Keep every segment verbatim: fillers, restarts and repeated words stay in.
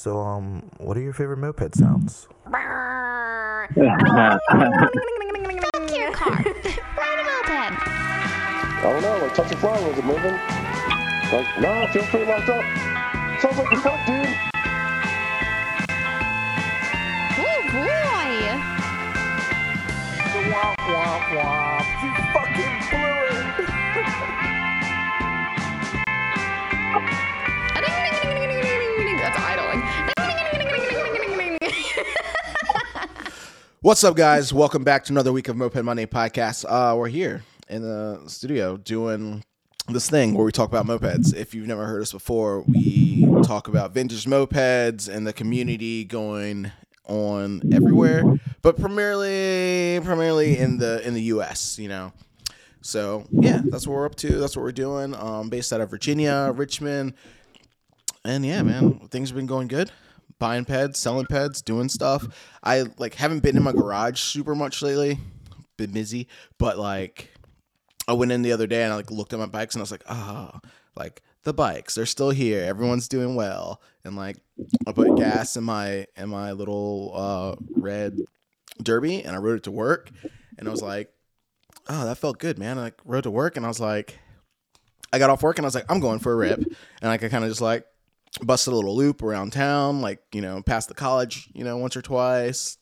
So, um, what are your favorite moped sounds? Back your car. Ride a moped. I don't know. Like touch a flower, is it moving? Like, no, it feels pretty locked up. Sounds like a cut, dude. Oh boy. The womp womp womp. You fucking blew it. That's idling. What's up, guys? Welcome back to another week of Moped Monday Podcast. Uh, we're here in the studio doing this thing where we talk about mopeds. If you've never heard us before, we talk about vintage mopeds and the community going on everywhere, but primarily, primarily in the in the U S. You know. So yeah, that's what we're up to. That's what we're doing. Um, based out of Virginia, Richmond. And yeah, man, things have been going good. Buying peds, selling peds, doing stuff. I like haven't been in my garage super much lately. Been busy, but like I went in the other day and I like looked at my bikes and I was like, ah, oh, like the bikes, they're still here. Everyone's doing well. And like I put gas in my in my little uh, red derby and I rode it to work. And I was like, oh, that felt good, man. I like rode to work and I was like, I got off work and I was like, I'm going for a rip. And like I kind of just like busted a little loop around town, like, you know, past the college, you know, once or twice,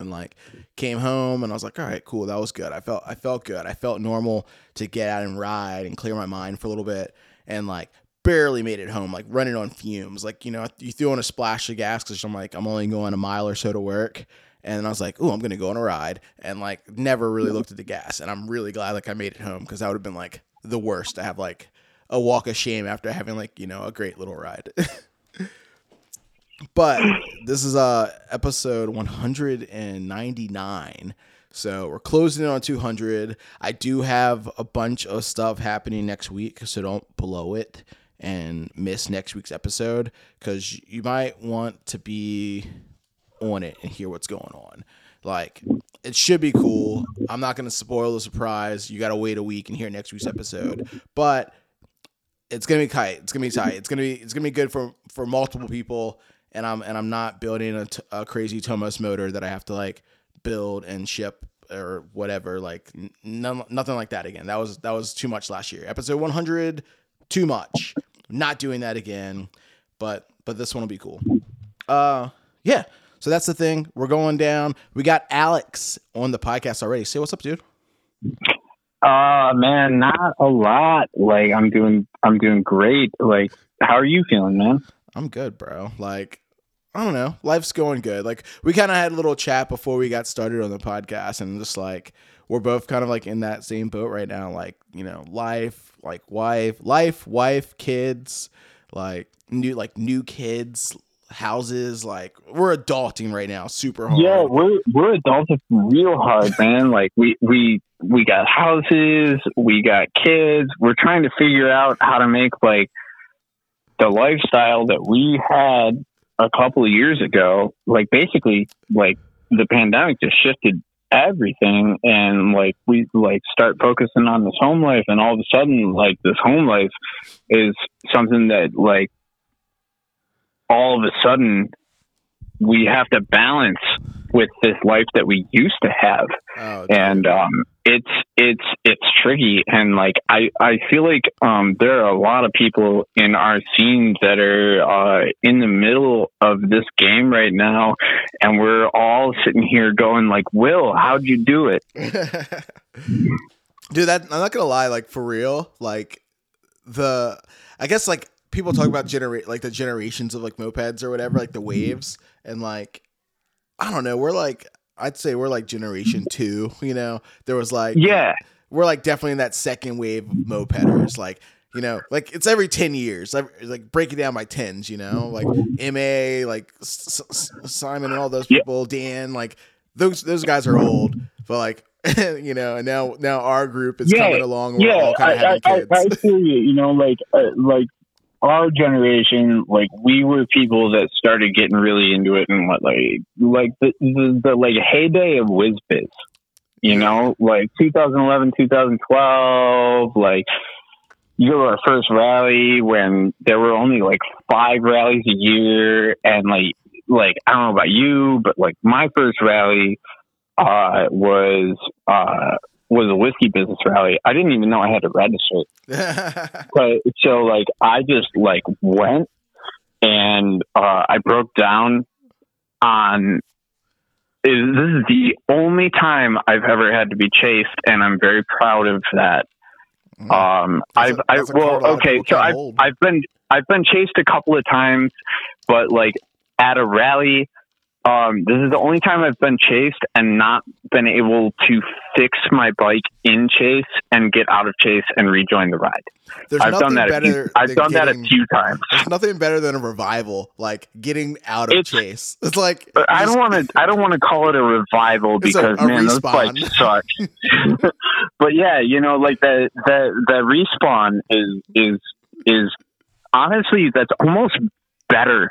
and like came home and I was like, all right, cool. That was good. I felt, I felt good. I felt normal to get out and ride and clear my mind for a little bit and like barely made it home, like running on fumes. Like, you know, you threw on a splash of gas because I'm like, I'm only going a mile or so to work. And I was like, oh, I'm going to go on a ride and like never really looked at the gas. And I'm really glad like I made it home because that would have been like the worst to have like a walk of shame after having like, you know, a great little ride. But this is uh episode one hundred ninety-nine. So we're closing in on two hundred. I do have a bunch of stuff happening next week, so don't blow it and miss next week's episode because you might want to be on it and hear what's going on. Like, it should be cool. I'm not going to spoil the surprise. You got to wait a week and hear next week's episode. But it's gonna be tight. It's gonna be tight. It's gonna be it's gonna be good for for multiple people. And I'm and I'm not building a, t- a crazy Tomos motor that I have to like build and ship or whatever. Like none, nothing like that again. That was that was too much last year. Episode one hundred, too much. Not doing that again. But but this one will be cool. Uh yeah. So that's the thing. We're going down. We got Alex on the podcast already. Say what's up, dude. Uh man, not a lot. Like I'm doing I'm doing great. Like, how are you feeling, man? I'm good, bro. Like, I don't know. Life's going good. Like, we kinda had a little chat before we got started on the podcast and just like we're both kind of like in that same boat right now. Like, you know, life, like wife, life, wife, kids, like new like new kids, houses, like we're adulting right now, super hard. Yeah, we're we're adulting real hard, man. Like we we we got houses, we got kids. We're trying to figure out how to make like the lifestyle that we had a couple of years ago. Like basically, like the pandemic just shifted everything, and like we like start focusing on this home life, and all of a sudden, like this home life is something that like all of a sudden we have to balance with this life that we used to have. Oh, and, um, it's, it's, it's tricky. And like, I, I feel like, um, there are a lot of people in our scene that are, uh, in the middle of this game right now. And we're all sitting here going like, Will, how'd you do it? Dude, that, I'm not gonna lie. Like for real, like the, I guess like, people talk about generate like the generations of like mopeds or whatever, like the waves, and like I don't know, we're like I'd say we're like generation two, you know. There was like yeah, we're like definitely in that second wave of mopeders, like you know, like it's every ten years, like, like breaking down by tens, you know, like M A, like S- S- Simon and all those people, yeah. Dan, like those those guys are old, but like. You know, and now now our group is yeah, coming along. We're yeah, all kind of having I, kids. I, I, I feel you. You know, like uh, like. Our generation, like we were people that started getting really into it and what, like, like the, the, the like heyday of WizBiz, you know, like two thousand eleven, two thousand twelve, like you go to our first rally when there were only like five rallies a year. And like, like, I don't know about you, but like my first rally, uh, was, uh, was a Whiskey Business rally. I didn't even know I had to register. But so like, I just like went and, uh, I broke down on, Is, this is the only time I've ever had to be chased, and I'm very proud of that. Um, that's I've, a, I, well, okay, so I've, I've been, I've been chased a couple of times, but like at a rally, um, this is the only time I've been chased and not been able to fix my bike in chase and get out of chase and rejoin the ride. There's I've done that. Few, I've done getting, that a few times. There's nothing better than a revival, like getting out of it's, chase. It's like it's, I don't want to. I don't want to call it a revival because a, a man, respawn. Those bikes suck. But yeah, you know, like the the the respawn is is is honestly that's almost better.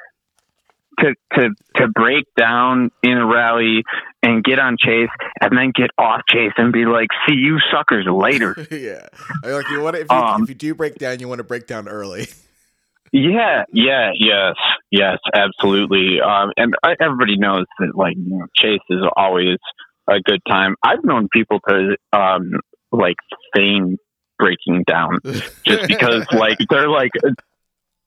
To, to to break down in a rally and get on chase and then get off chase and be like, see you suckers later. Yeah. Like you want to, if, you, um, if you do break down, you want to break down early. Yeah. Yeah. Yes. Yes. Absolutely. Um, and I, everybody knows that like you know, chase is always a good time. I've known people to um, like feign breaking down just because like they're like.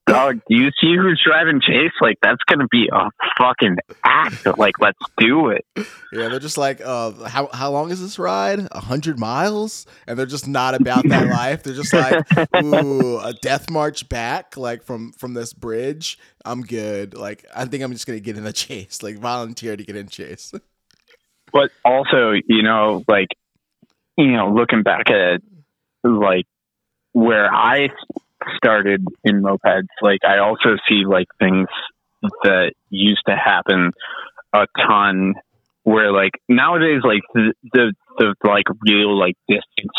Dog, do you see who's driving chase? Like, that's going to be a fucking act. Like, let's do it. Yeah, they're just like, uh, how how long is this ride? A hundred miles? And they're just not about that life. They're just like, ooh, a death march back, like, from, from this bridge. I'm good. Like, I think I'm just going to get in the chase. Like, volunteer to get in chase. But also, you know, like, you know, looking back at, like, where I... started in mopeds, like I also see like things that used to happen a ton where like nowadays like the the, the like real like distance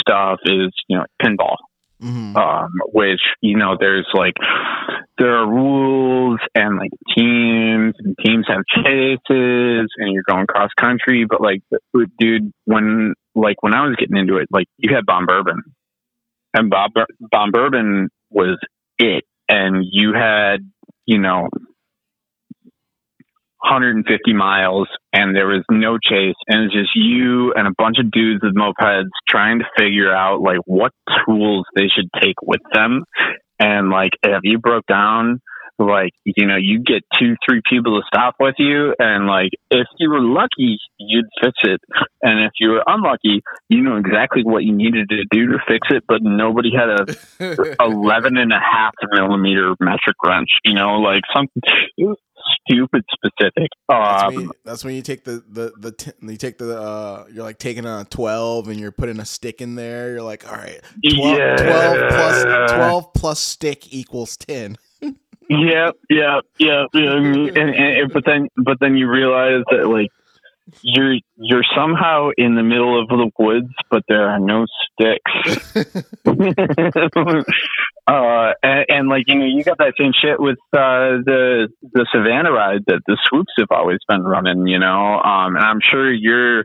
stuff is you know pinball. Mm-hmm. um which you know there's like there are rules and like teams and teams have chases and you're going cross country, but like dude when like when I was getting into it like you had Bob Bourbon. And Bob, Bob Bourbon was it. And you had, you know, one hundred fifty miles and there was no chase. And it's just you and a bunch of dudes with mopeds trying to figure out, like, what tools they should take with them. And, like, if you broke down, like, you know, you get two, three people to stop with you. And, like, if you were lucky, you'd fix it. And if you were unlucky, you know exactly what you needed to do to fix it. But nobody had a eleven and a half millimeter metric wrench, you know, like something stupid specific. Um, that's, when you, that's when you take the, the, the, t- you take the, uh, you're like taking on a twelve and you're putting a stick in there. You're like, all right, twelve, yeah. twelve plus, twelve plus stick equals ten. Yeah, yeah, yeah, yeah. And, and, and but then, but then you realize that like you're you're somehow in the middle of the woods, but there are no sticks. uh, and, and like you know, you got that same shit with uh, the the Savannah ride that the swoops have always been running. You know, um, and I'm sure you're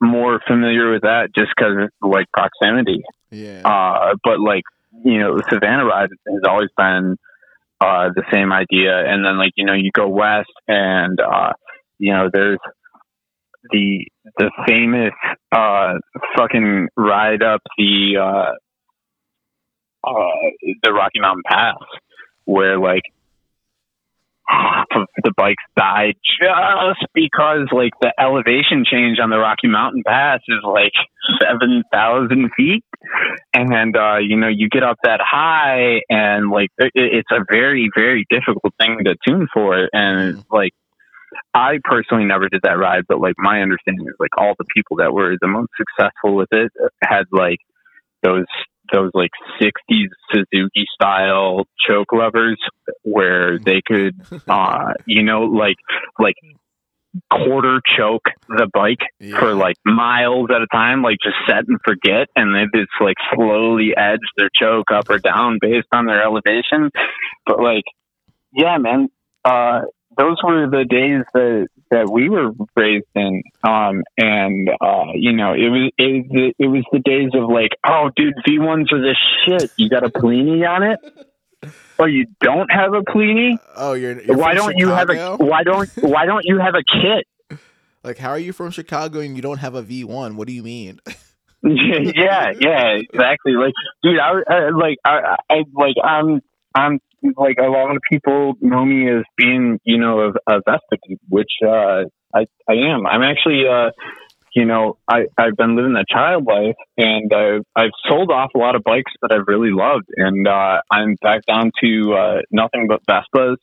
more familiar with that just because like proximity. Yeah. Uh, but like you know, the Savannah ride has always been. Uh, the same idea. And then like, you know, you go west and, uh, you know, there's the, the famous, uh, fucking ride up the, uh, uh, the Rocky Mountain Pass where like half of the bikes died just because like the elevation change on the Rocky Mountain Pass is like seven thousand feet. And, uh, you know, you get up that high and like, it, it's a very, very difficult thing to tune for. And like, I personally never did that ride, but like my understanding is like all the people that were the most successful with it had like those, those like sixties Suzuki style choke levers where they could, uh, you know, like, like, quarter choke the bike yeah. for like miles at a time, like just set and forget, and then it's like slowly edge their choke up or down based on their elevation. But like yeah man uh those were the days that, that we were raised in. Um, and, uh, you know, it was, it, was the, it was the days of like, oh dude, V ones are the shit. You got a Plini on it? Or you don't have a Plini? Oh, you're, you're why don't Chicago? You have a, why don't, why don't you have a kit? Like, how are you from Chicago and you don't have a V one? What do you mean? yeah, yeah, exactly. Like, dude, I, I like, I, I like, I'm, I'm, like, a lot of people know me as being, you know, a, a Vespa dude, which uh, I, I am. I'm actually, uh, you know, I, I've been living that child life, and I've, I've sold off a lot of bikes that I've really loved, and uh, I'm back down to uh, nothing but Vespas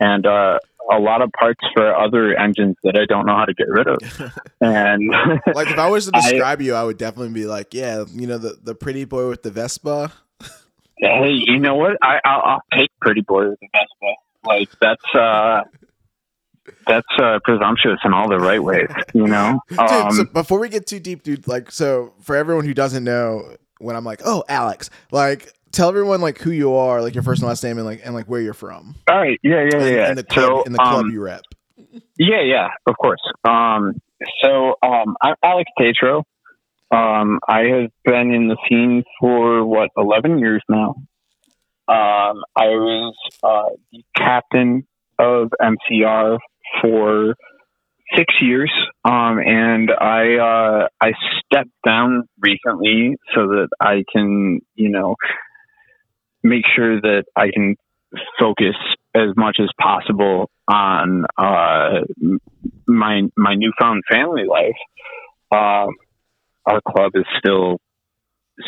and uh, a lot of parts for other engines that I don't know how to get rid of. And like, if I was to describe I, you, I would definitely be like, yeah, you know, the, the pretty boy with the Vespa. Hey, you know what? I, I'll, I'll take pretty boy with the Vespa. Like, that's uh, that's uh, presumptuous in all the right ways, you know. Um, dude, so before we get too deep, dude, like, so for everyone who doesn't know, when I'm like, oh, Alex, like, tell everyone like who you are, like your first and last name, and like and like where you're from. All right, yeah, yeah, and, yeah. And the club, so, and the club um, you rep. Yeah, yeah, of course. Um, so um, I'm Alex Petro. Um, I have been in the scene for, what, eleven years now. Um, I was uh, the captain of M C R for six years, um, and I uh, I stepped down recently so that I can, you know, make sure that I can focus as much as possible on uh, my my newfound family life. Um, Our club is still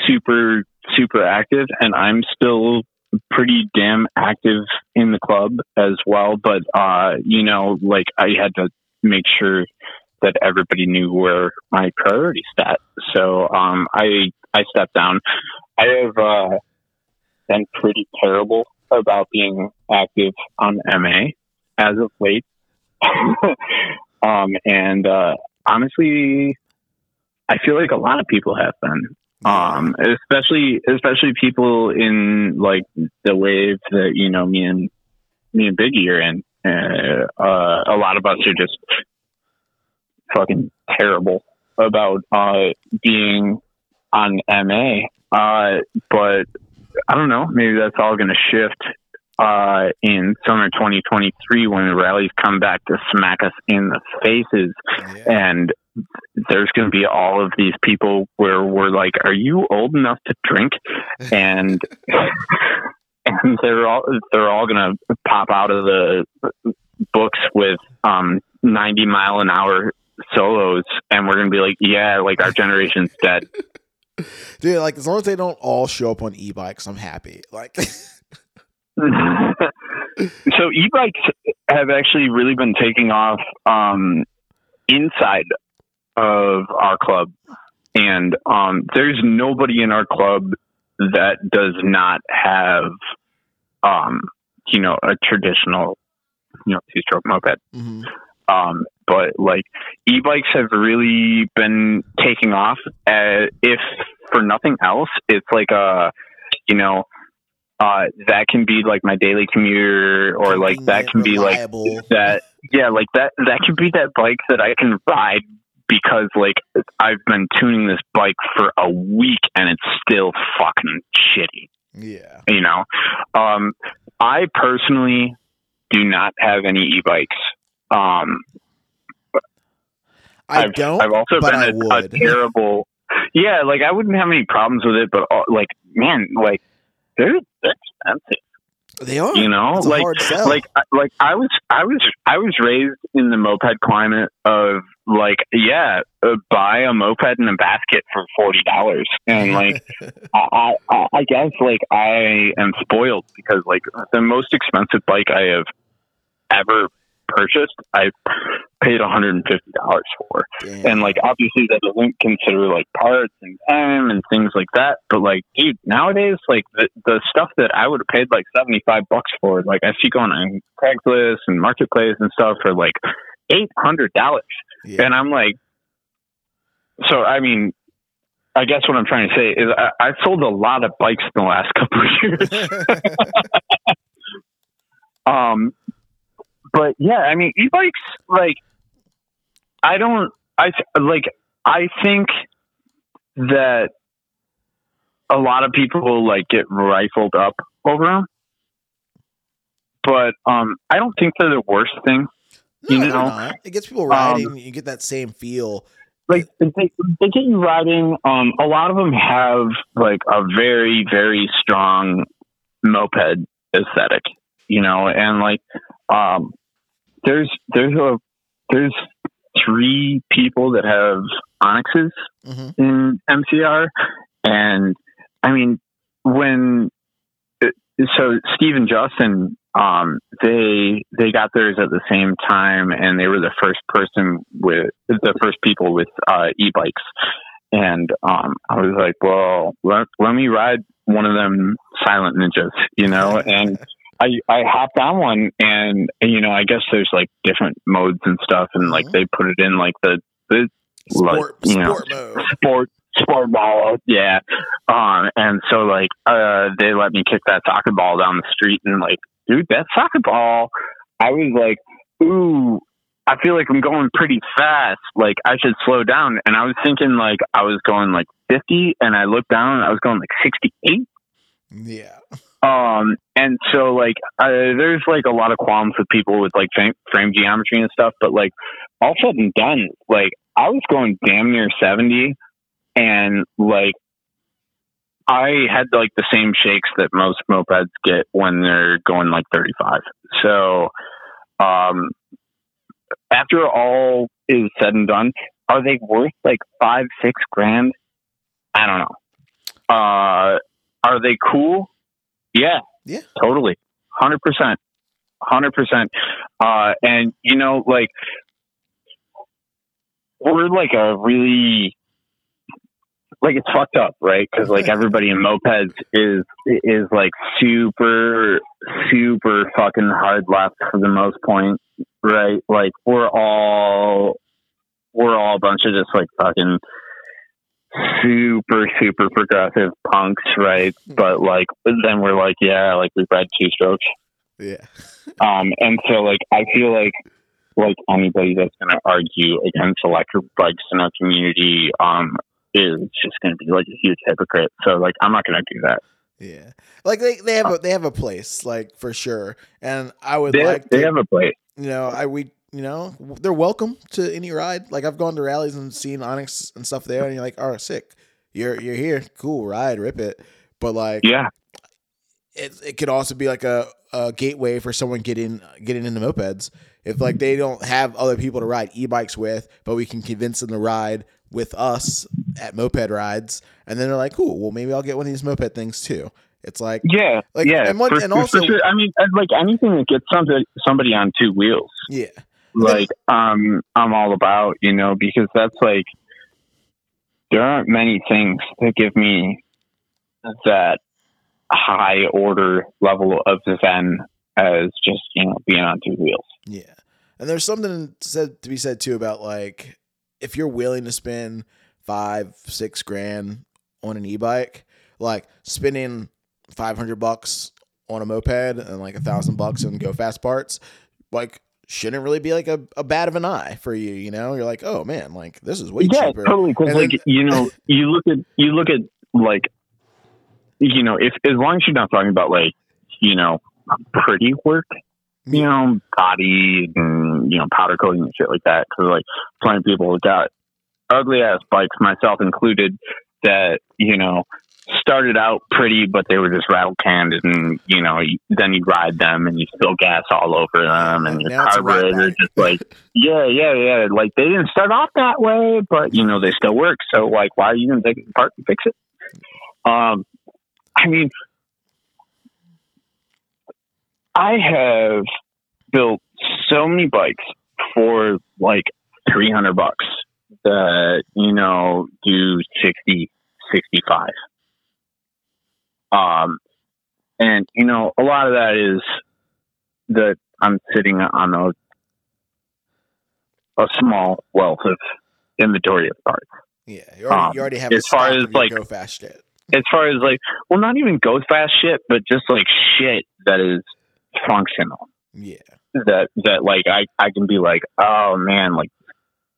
super, super active, and I'm still pretty damn active in the club as well. But, uh, you know, like, I had to make sure that everybody knew where my priority sat. So, um, I, I stepped down. I have, uh, been pretty terrible about being active on M A as of late. um, and, uh, honestly, I feel like a lot of people have been, um, especially, especially people in like the wave that, you know, me and me and Biggie are in, uh, uh, a lot of us are just fucking terrible about, uh, being on M A. Uh, but I don't know, maybe that's all going to shift, uh, in summer twenty twenty-three when the rallies come back to smack us in the faces. Yeah. And there's going to be all of these people where we're like, are you old enough to drink? And and they're all they're all going to pop out of the books with um, ninety mile an hour solos, and we're going to be like, yeah, like, our generation's dead. Dude, like, as long as they don't all show up on e-bikes, I'm happy. Like, so e-bikes have actually really been taking off um, inside of our club, and um there's nobody in our club that does not have um you know a traditional you know two-stroke moped. Mm-hmm. um but like e-bikes have really been taking off, as, if for nothing else, it's like a you know uh that can be like my daily commuter, or like that can be like that yeah like that that could be that bike that I can ride because, like, I've been tuning this bike for a week and it's still fucking shitty. Yeah. You know? Um, I personally do not have any e-bikes. Um, I I've, don't, I've also been a, a terrible... Yeah, like, I wouldn't have any problems with it, but, uh, like, man, like, they're expensive. They are. You know, like, like, like I was, I was, I was raised in the moped climate of like, yeah, uh, buy a moped in a basket for forty dollars. And like, I, I, I guess like I am spoiled because like the most expensive bike I have ever purchased, I paid one hundred fifty dollars for. Damn. And like, obviously that doesn't consider like parts and time and things like that, but like, dude, nowadays, like the, the stuff that I would have paid like seventy-five bucks for, like I see going on Craigslist and Marketplace and stuff for like eight hundred dollars. Yeah. And I'm like, so I mean, I guess what I'm trying to say is I, I've sold a lot of bikes in the last couple of years. um But yeah, I mean, e-bikes, like, I don't, I th- like, I think that a lot of people like get rifled up over them, but um, I don't think they're the worst thing. No, you know, it gets people riding. Um, you get that same feel. Like they, they get you riding. Um, a lot of them have like a very, very strong moped aesthetic, you know, and like um, there's there's a there's three people that have Onyxes mm-hmm. in M C R, and I mean when so Steve and Justin. Um, they, they got theirs at the same time and they were the first person with the first people with, uh, e-bikes. And, um, I was like, well, let, let me ride one of them silent ninjas, you know? And I, I hopped on one and, you know, I guess there's like different modes and stuff. And like, mm-hmm. they put it in like the, the sport, like, you sport know, mode. sport, sport ball. Yeah. Um, and so like, uh, they let me kick that soccer ball down the street and like, dude, that soccer ball, I was like, ooh, I feel like I'm going pretty fast. Like, I should slow down. And I was thinking, like, I was going, like, fifty, and I looked down, and I was going, like, sixty-eight. Yeah. Um, and so, like, uh, there's, like, a lot of qualms with people with, like, frame, frame geometry and stuff. But, like, all said and done, like, I was going damn near seventy, and, like, I had like the same shakes that most mopeds get when they're going like thirty-five. So, um, after all is said and done, are they worth like five, six grand? I don't know. Uh, are they cool? Yeah, yeah, totally. Hundred percent, hundred percent. Uh, and you know, like we're like a really, like it's fucked up, right? Because like everybody in mopeds is is like super, super fucking hard left for the most point, right? Like we're all we're all a bunch of just like fucking super, super progressive punks, right? But like then we're like, yeah, like we ride two strokes, yeah. um, and so like I feel like like anybody that's gonna argue against electric bikes in our community, um. is just going to be like a huge hypocrite. So like, I'm not going to do that. Yeah. Like they, they have a, they have a place like for sure. And I would they, like, they to, have a place, you know, I, we, you know, they're welcome to any ride. Like I've gone to rallies and seen Onyx and stuff there. And you're like, oh, sick. You're, you're here. Cool. Ride, rip it. But like, yeah, it it could also be like a, a gateway for someone getting, getting into mopeds. If like, they don't have other people to ride e-bikes with, but we can convince them to ride with us at moped rides, and then they're like, cool, well maybe I'll get one of these moped things too. It's like, yeah, like, yeah. And, one, for, and also, for sure. I mean, like anything that gets somebody, somebody on two wheels. Yeah. Like, um, I'm all about, you know, because that's like, there aren't many things that give me that high order level of zen as just, you know, being on two wheels. Yeah. And there's something said to be said too about like, if you're willing to spend five, six grand on an e-bike, like spending five hundred bucks on a moped and like a thousand bucks on Go Fast parts, like shouldn't really be like a, a bat of an eye for you. You know, you're like, oh man, like this is way yeah, cheaper. Yeah, totally. Cause like, then, you know, you look at, you look at like, you know, if, as long as you're not talking about like, you know, pretty work, you know, body and, you know, powder coating and shit like that. Cause like plenty of people got ugly ass bikes, myself included, that, you know, started out pretty, but they were just rattle canned and, you know, you, then you'd ride them and you spill gas all over them and, and your carburetor just like, yeah, yeah, yeah. Like they didn't start off that way, but you know, they still work. So like, why are you going to take it apart and fix it? Um, I mean, I have built so many bikes for like three hundred bucks that, you know, do sixty, sixty-five. Um, and, you know, a lot of that is that I'm sitting on a, a small wealth of inventory of parts. Yeah. You already, um, you already have as far as like Go Fast shit. As far as like, well, not even Go Fast shit, but just like shit that is functional. Yeah. that, that like, I, I can be like, oh man, like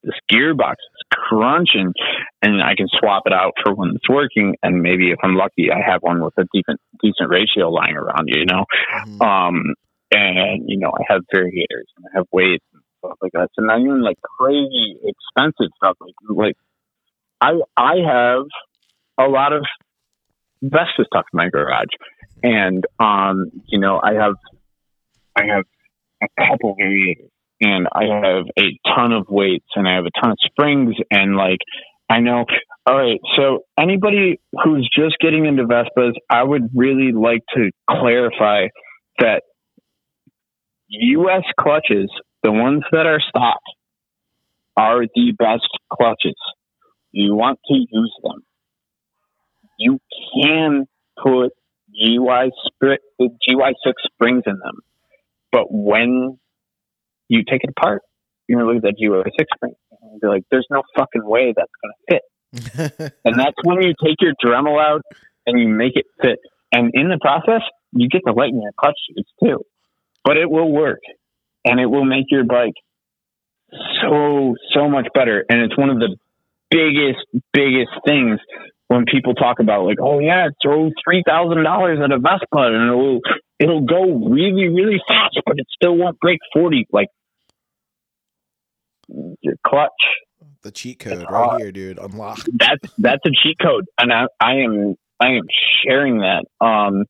this gearbox is crunching, and I can swap it out for one that's working. And maybe if I'm lucky, I have one with a decent, decent ratio lying around, you know? Mm-hmm. Um, and you know, I have variators and I have weights and stuff like that. So not even like crazy expensive stuff. Like, like I, I have a lot of Vespa stuff in my garage. And, um, you know, I have, I have a couple of variators, and I have a ton of weights, and I have a ton of springs. And like, I know, all right, so anybody who's just getting into Vespas, I would really like to clarify that U S clutches, the ones that are stock, are the best clutches. You want to use them. You can put G Y six springs in them, but when you take it apart, you're going to look at that G Y six spring and be like, there's no fucking way that's going to fit. And that's when you take your Dremel out and you make it fit. And in the process, you get to lighten your clutch shoes too, but it will work, and it will make your bike so, so much better. And it's one of the biggest, biggest things when people talk about like, oh yeah, throw three thousand dollars at a Vespa and it'll, it'll go really, really fast, but it still won't break forty. Like, your clutch. The cheat code uh, right here, dude. Unlock. That's, that's a cheat code. And I, I am, I am sharing that, um,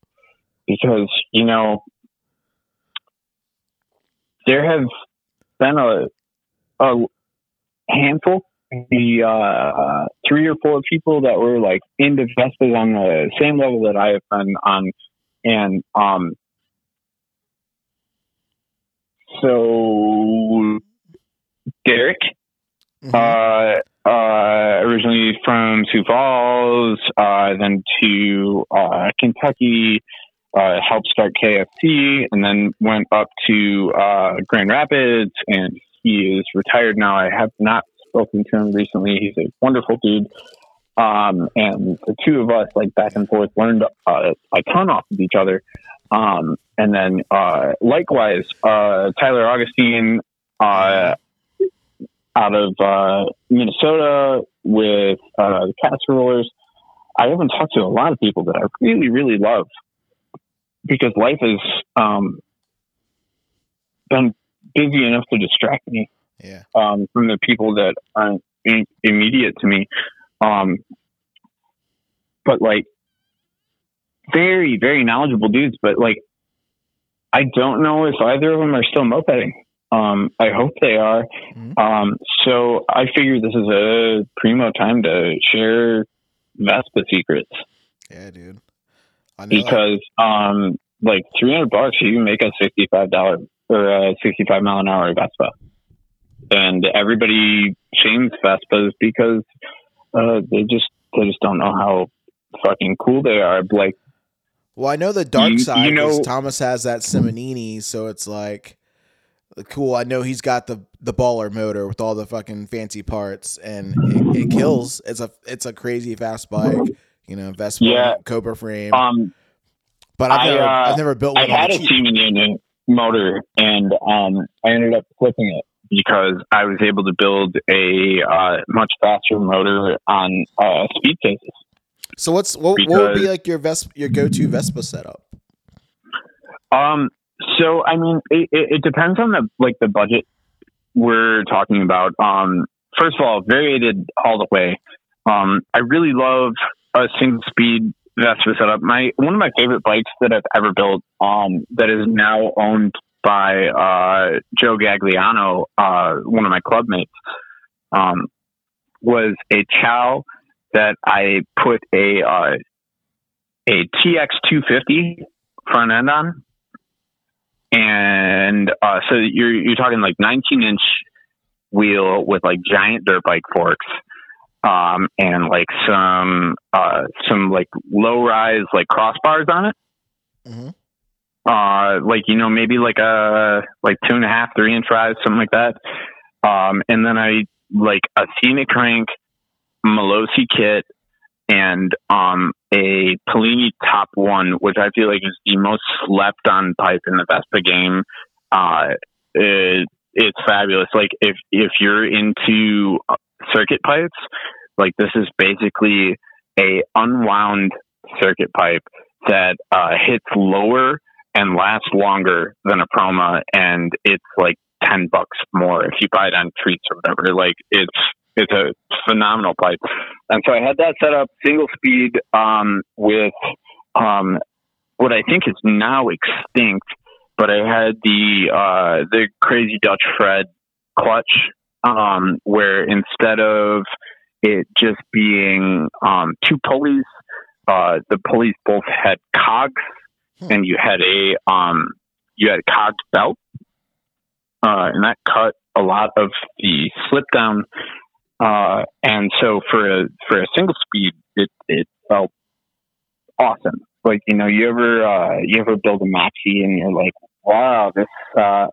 because, you know, there have been a, a handful, the uh, three or four people that were like into Vespas on the same level that I have been on. And um, so Derek, mm-hmm. uh, uh, originally from Sioux Falls, uh, then to uh, Kentucky, uh, helped start K F C, and then went up to uh, Grand Rapids, and he is retired now. I have not spoken to him recently. He's a wonderful dude. Um, and the two of us, like, back and forth, learned uh, a ton off of each other. Um, and then, uh, likewise, uh, Tyler Augustine, uh, out of, uh, Minnesota with, uh, the Cats Rollers. I haven't talked to a lot of people that I really, really love, because life has, um, been busy enough to distract me. Yeah. Um, from the people that aren't in- immediate to me. Um, but like very, very knowledgeable dudes, but like, I don't know if either of them are still mopeding. Um, I hope they are. Mm-hmm. Um, so I figure this is a primo time to share Vespa secrets. Yeah, dude. I know, because, that. um, like three hundred bucks, you can make a sixty-five dollars or a sixty-five mile an hour Vespa. And everybody shames Vespas because, Uh, they just they just don't know how fucking cool they are. Like, well, I know the dark you, side. You know, Thomas has that Simonini, so it's like, cool. I know he's got the the baller motor with all the fucking fancy parts, and it, it kills. It's a it's a crazy fast bike. You know, Vespa, yeah. Cobra frame. Um, but I've, I, never, uh, I've never built one. I had a Simonini motor, and um, I ended up flipping it, because I was able to build a uh, much faster motor on uh, speed phases. So what's what, because, what would be like your Vespa, your go-to Vespa setup? Um. So I mean, it, it, it depends on the like the budget we're talking about. Um. First of all, variated all the way. Um. I really love a single-speed Vespa setup. My one of my favorite bikes that I've ever built, um, that is now owned by uh, Joe Gagliano, uh, one of my club mates, um, was a Chow that I put a uh, a T X two fifty front end on, and uh, so you're you're talking like nineteen inch wheel with like giant dirt bike forks, um, and like some uh, some like low rise like crossbars on it. Mm-hmm. Uh, like, you know, maybe like a, like two and a half, three inch rise, something like that. Um, and then I like a scenic crank, Melosi kit, and, um, a Polini top one, which I feel like is the most slept on pipe in the Vespa game. Uh, it, it's fabulous. Like if, if you're into circuit pipes, like this is basically a unwound circuit pipe that uh, hits lower and lasts longer than a Proma, and it's like ten bucks more if you buy it on Treats or whatever. Like it's, it's a phenomenal pipe. And so I had that set up single speed, um, with, um, what I think is now extinct, but I had the, uh, the Crazy Dutch Fred clutch, um, where instead of it just being, um, two pulleys, uh, the pulleys both had cogs, and you had a, um, you had a cogged belt, uh, and that cut a lot of the slip down. Uh, and so for a, for a single speed, it, it felt awesome. Like, you know, you ever, uh, you ever build a maxi and you're like, wow, this, uh,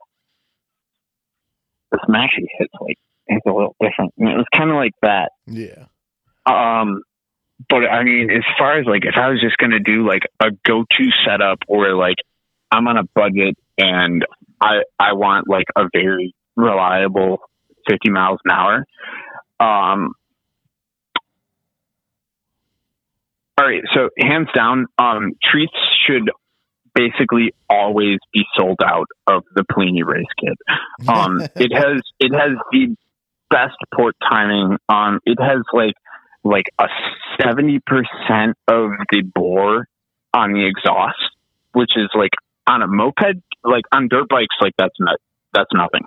this maxi hits like, it's a little different. And it was kind of like that. Yeah. Um, but I mean, as far as like, if I was just going to do like a go-to setup or like I'm on a budget and I, I want like a very reliable fifty miles an hour. Um, all right. So hands down, um, Treats should basically always be sold out of the Plini race kit. Um, it has, it has the best port timing. Um, it has like, like a seventy percent of the bore on the exhaust, which is like on a moped, like on dirt bikes, like that's not, that's nothing.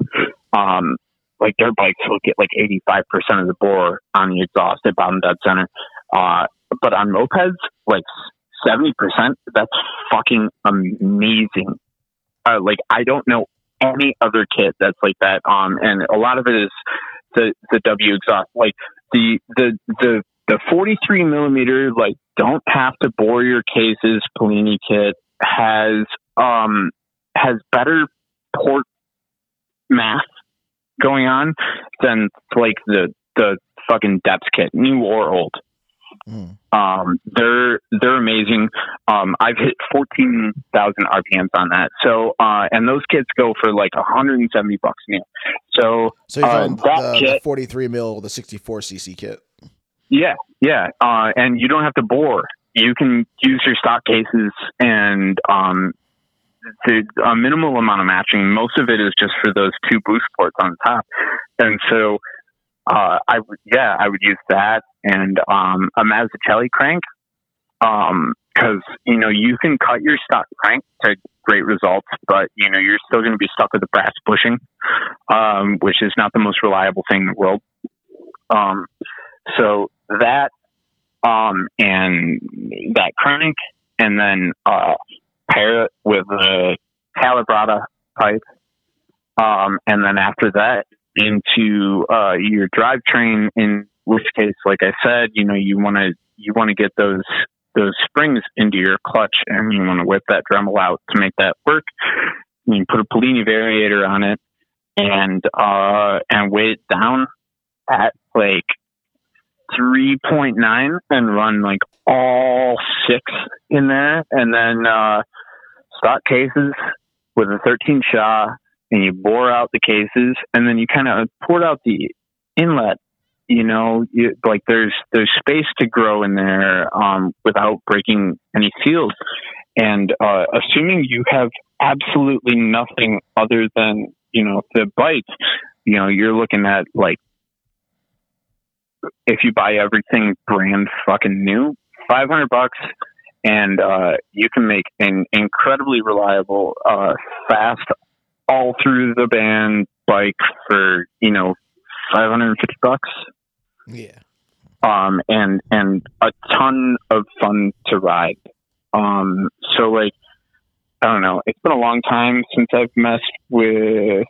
Um, like dirt bikes will get like eighty-five percent of the bore on the exhaust at bottom dead center. Uh, but on mopeds, like seventy percent, that's fucking amazing. Uh, like I don't know any other kit that's like that. Um, and a lot of it is the, the W exhaust, like the, the, the, the forty-three millimeter, like don't have to bore your cases Polini kit has, um, has better port math going on than like the the fucking depth kit, new or old. Mm. Um, they're they're amazing. Um, I've hit fourteen thousand R P Ms on that. So uh, and those kits go for like a hundred and seventy bucks new. So so you found uh, the, the forty three mil, the sixty four cc kit. Yeah, yeah, uh, and you don't have to bore. You can use your stock cases and um. The, a minimal amount of matching. Most of it is just for those two boost ports on top. And so, uh, I would, yeah, I would use that and, um, a Mazzucchelli crank. Um, cause you know, you can cut your stock crank to great results, but you know, you're still going to be stuck with the brass bushing, um, which is not the most reliable thing in the world. Um, so that, um, and that crank and then, uh, pair it with a calibrata pipe. Um, and then after that into, uh, your drivetrain, in which case, like I said, you know, you want to, you want to get those, those springs into your clutch and you want to whip that Dremel out to make that work. You put a Polini variator on it and, uh, and weigh it down at like three point nine and run like all six in there. And then, uh, stock cases with a thirteen Shaw and you bore out the cases and then you kind of poured out the inlet, you know, you, like there's, there's space to grow in there, um, without breaking any seals. And, uh, assuming you have absolutely nothing other than, you know, the bike, you know, you're looking at like, if you buy everything brand fucking new, five hundred bucks, and uh, you can make an incredibly reliable, uh, fast, all through the band bike for, you know, five hundred fifty bucks. Yeah. Um, and, and a ton of fun to ride. Um, so like, I don't know. It's been a long time since I've messed with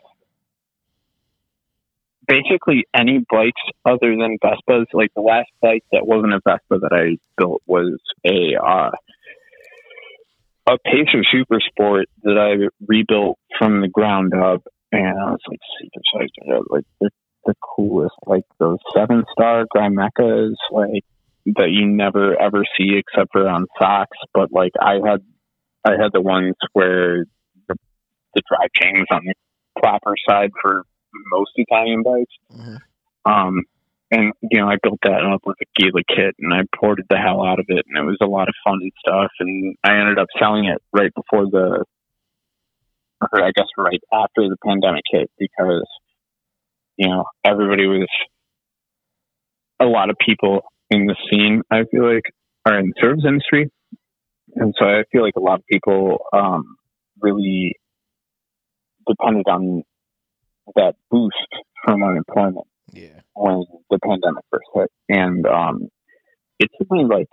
basically any bikes other than Vespas. Like the last bike that wasn't a Vespa that I built was a uh, a Pacer Super Sport that I rebuilt from the ground up, and I was like super psyched. Like they're the coolest, like those seven star Grimecas, like that you never ever see except for on socks. But like I had, I had the ones where the, the drive chain was on the proper side for most Italian bikes. Mm-hmm. Um, and, you know, I built that up with a Gila kit, and I ported the hell out of it, and it was a lot of fun and stuff. And I ended up selling it right before the, or I guess right after the pandemic hit, because, you know, everybody was, a lot of people in the scene, I feel like, are in the service industry. And so I feel like a lot of people um, really depended on that boost from unemployment yeah. when the pandemic first hit. And um, it took me like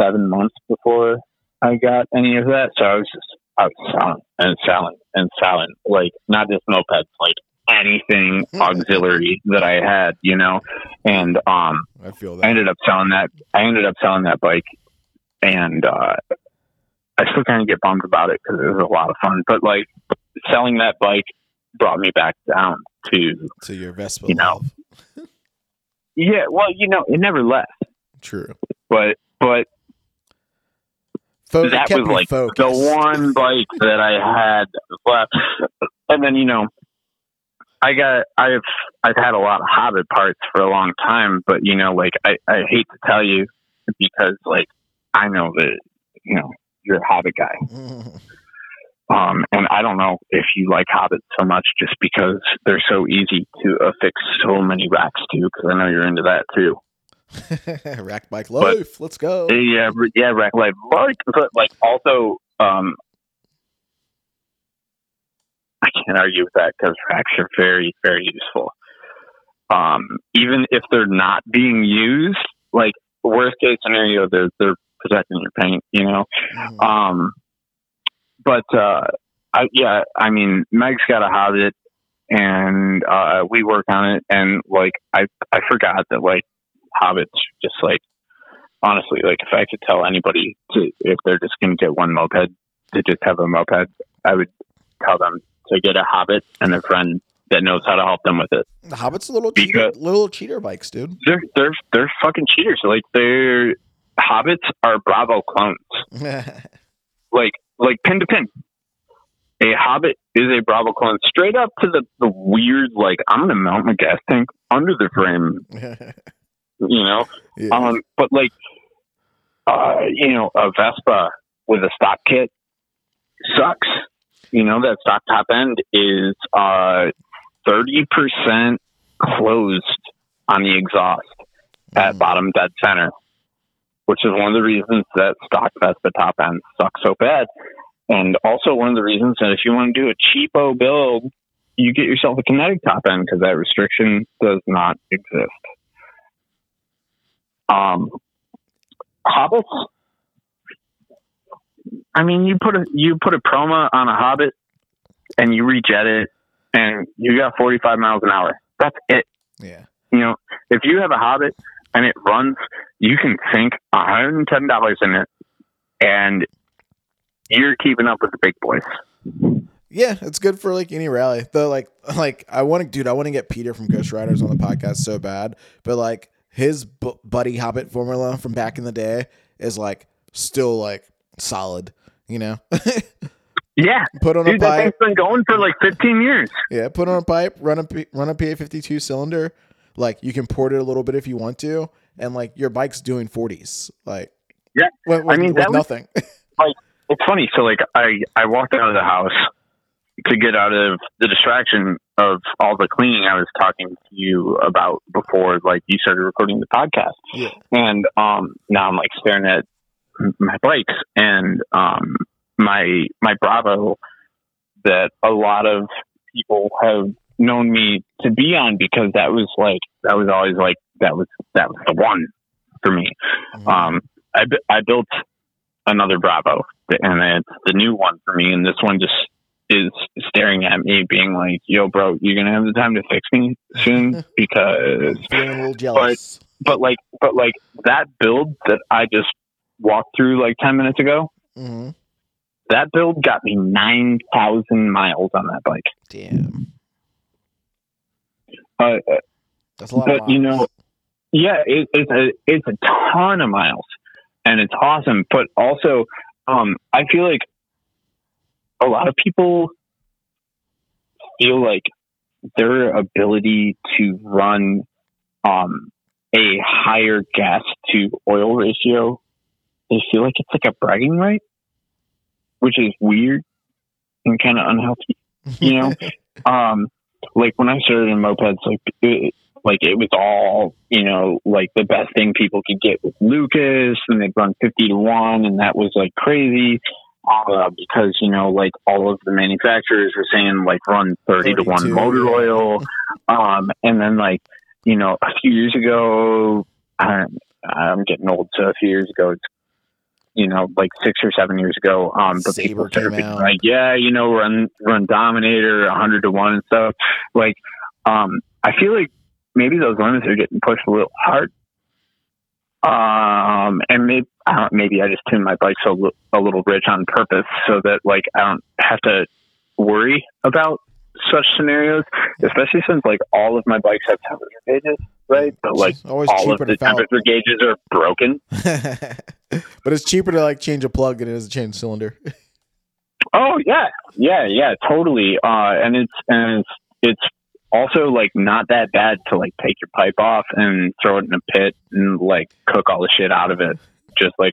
seven months before I got any of that. So I was just out selling and selling and selling, like not just mopeds, like anything auxiliary that I had, you know? And um, I feel that. I ended up selling that. I ended up selling that bike, and uh, I still kind of get bummed about it because it was a lot of fun. But like selling that bike brought me back down to to your Vespa, you know. Yeah, well, you know, it never left. True, but but Focus, that was like focused. The one bike that I had left, and then you know, I got I've I've had a lot of Hobbit parts for a long time, but you know, like I I hate to tell you because like I know that you know you're a Hobbit guy. Mm. Um, and I don't know if you like Hobbits so much just because they're so easy to affix so many racks to, because I know you're into that too. Rack bike life. But, let's go. Yeah, yeah, rack life. Like, but like also, um, I can't argue with that because racks are very, very useful. Um, even if they're not being used, like worst case scenario, they're, they're protecting your paint, you know? Mm. Um, But, uh, I, yeah, I mean, Meg's got a Hobbit, and uh, we work on it. And, like, I I forgot that, like, Hobbits just, like, honestly, like, if I could tell anybody to, if they're just going to get one moped, to just have a moped, I would tell them to get a Hobbit and a friend that knows how to help them with it. The Hobbit's a little, cheater, little cheater bikes, dude. They're, they're, they're fucking cheaters. Like, they're, Hobbits are Bravo clones. Like, Like pin to pin, a Hobbit is a Bravo clone, straight up to the, the weird, like, I'm going to mount my gas tank under the frame, you know? Yeah. Um, but like, uh, you know, a Vespa with a stock kit sucks. You know, that stock top end is uh, thirty percent closed on the exhaust mm. at bottom dead center, which is one of the reasons that stock Vespa top end sucks so bad. And also one of the reasons that if you want to do a cheapo build, you get yourself a Kinetic top end, because that restriction does not exist. Um, Hobbits, I mean, you put a you put a Proma on a Hobbit and you rejet it, and you got forty-five miles an hour. That's it. Yeah. You know, if you have a Hobbit and it runs, you can sink one hundred ten dollars in it, and you're keeping up with the big boys. Yeah, it's good for, like, any rally. Though, like, like I want to, dude, I want to get Peter from Ghost Riders on the podcast so bad, but, like, his b- buddy Hobbit formula from back in the day is, like, still, like, solid, you know? Yeah. Put on dude, a pipe. That thing's been going for, like, fifteen years. Yeah, put on a pipe, run a, P- run a P A fifty-two cylinder. Like, you can port it a little bit if you want to, and like your bike's doing forties, like yeah. With, with, I mean, that with was, nothing. Like, it's funny. So like I, I walked out of the house to get out of the distraction of all the cleaning I was talking to you about before, like you started recording the podcast. Yeah. And um, now I'm like staring at my bikes and um, my my Bravo that a lot of people have known me to be on, because that was like that was always like that was that was the one for me. Mm-hmm. Um, I I built another Bravo, and it's the new one for me. And this one just is staring at me, being like, "Yo, bro, you're gonna have the time to fix me soon?" Because I'm feeling a little jealous. But, but like, but like that build that I just walked through like ten minutes ago. Mm-hmm. That build got me nine thousand miles on that bike. Damn. Uh, That's a lot but, of you know, yeah, it, it's a it's a ton of miles, and it's awesome. But also, um, I feel like a lot of people feel like their ability to run um, a higher gas to oil ratio, they feel like it's like a bragging right, which is weird and kind of unhealthy, you know? um, like when I started in mopeds, like it, like it was all, you know, like the best thing people could get with Lucas, and they'd run fifty to one. And that was like crazy uh, because, you know, like all of the manufacturers were saying like run thirty to one motor oil. um, and then like, you know, a few years ago, I'm, I'm getting old. So a few years ago, it's, you know, like six or seven years ago, um, but Saber people started being like, yeah, you know, run, run Dominator a hundred to one and stuff. Like, um, I feel like maybe those limits are getting pushed a little hard. Um, and maybe, I don't, maybe I just tune my bike so li- a little rich on purpose so that like, I don't have to worry about such scenarios, especially since like all of my bikes have temperature gauges, right? But like all of the temperature gauges are broken. But it's cheaper to like change a plug than it is to change a cylinder. Oh yeah, yeah, yeah, totally. Uh, and it's and it's it's also like not that bad to like take your pipe off and throw it in a pit and like cook all the shit out of it, just like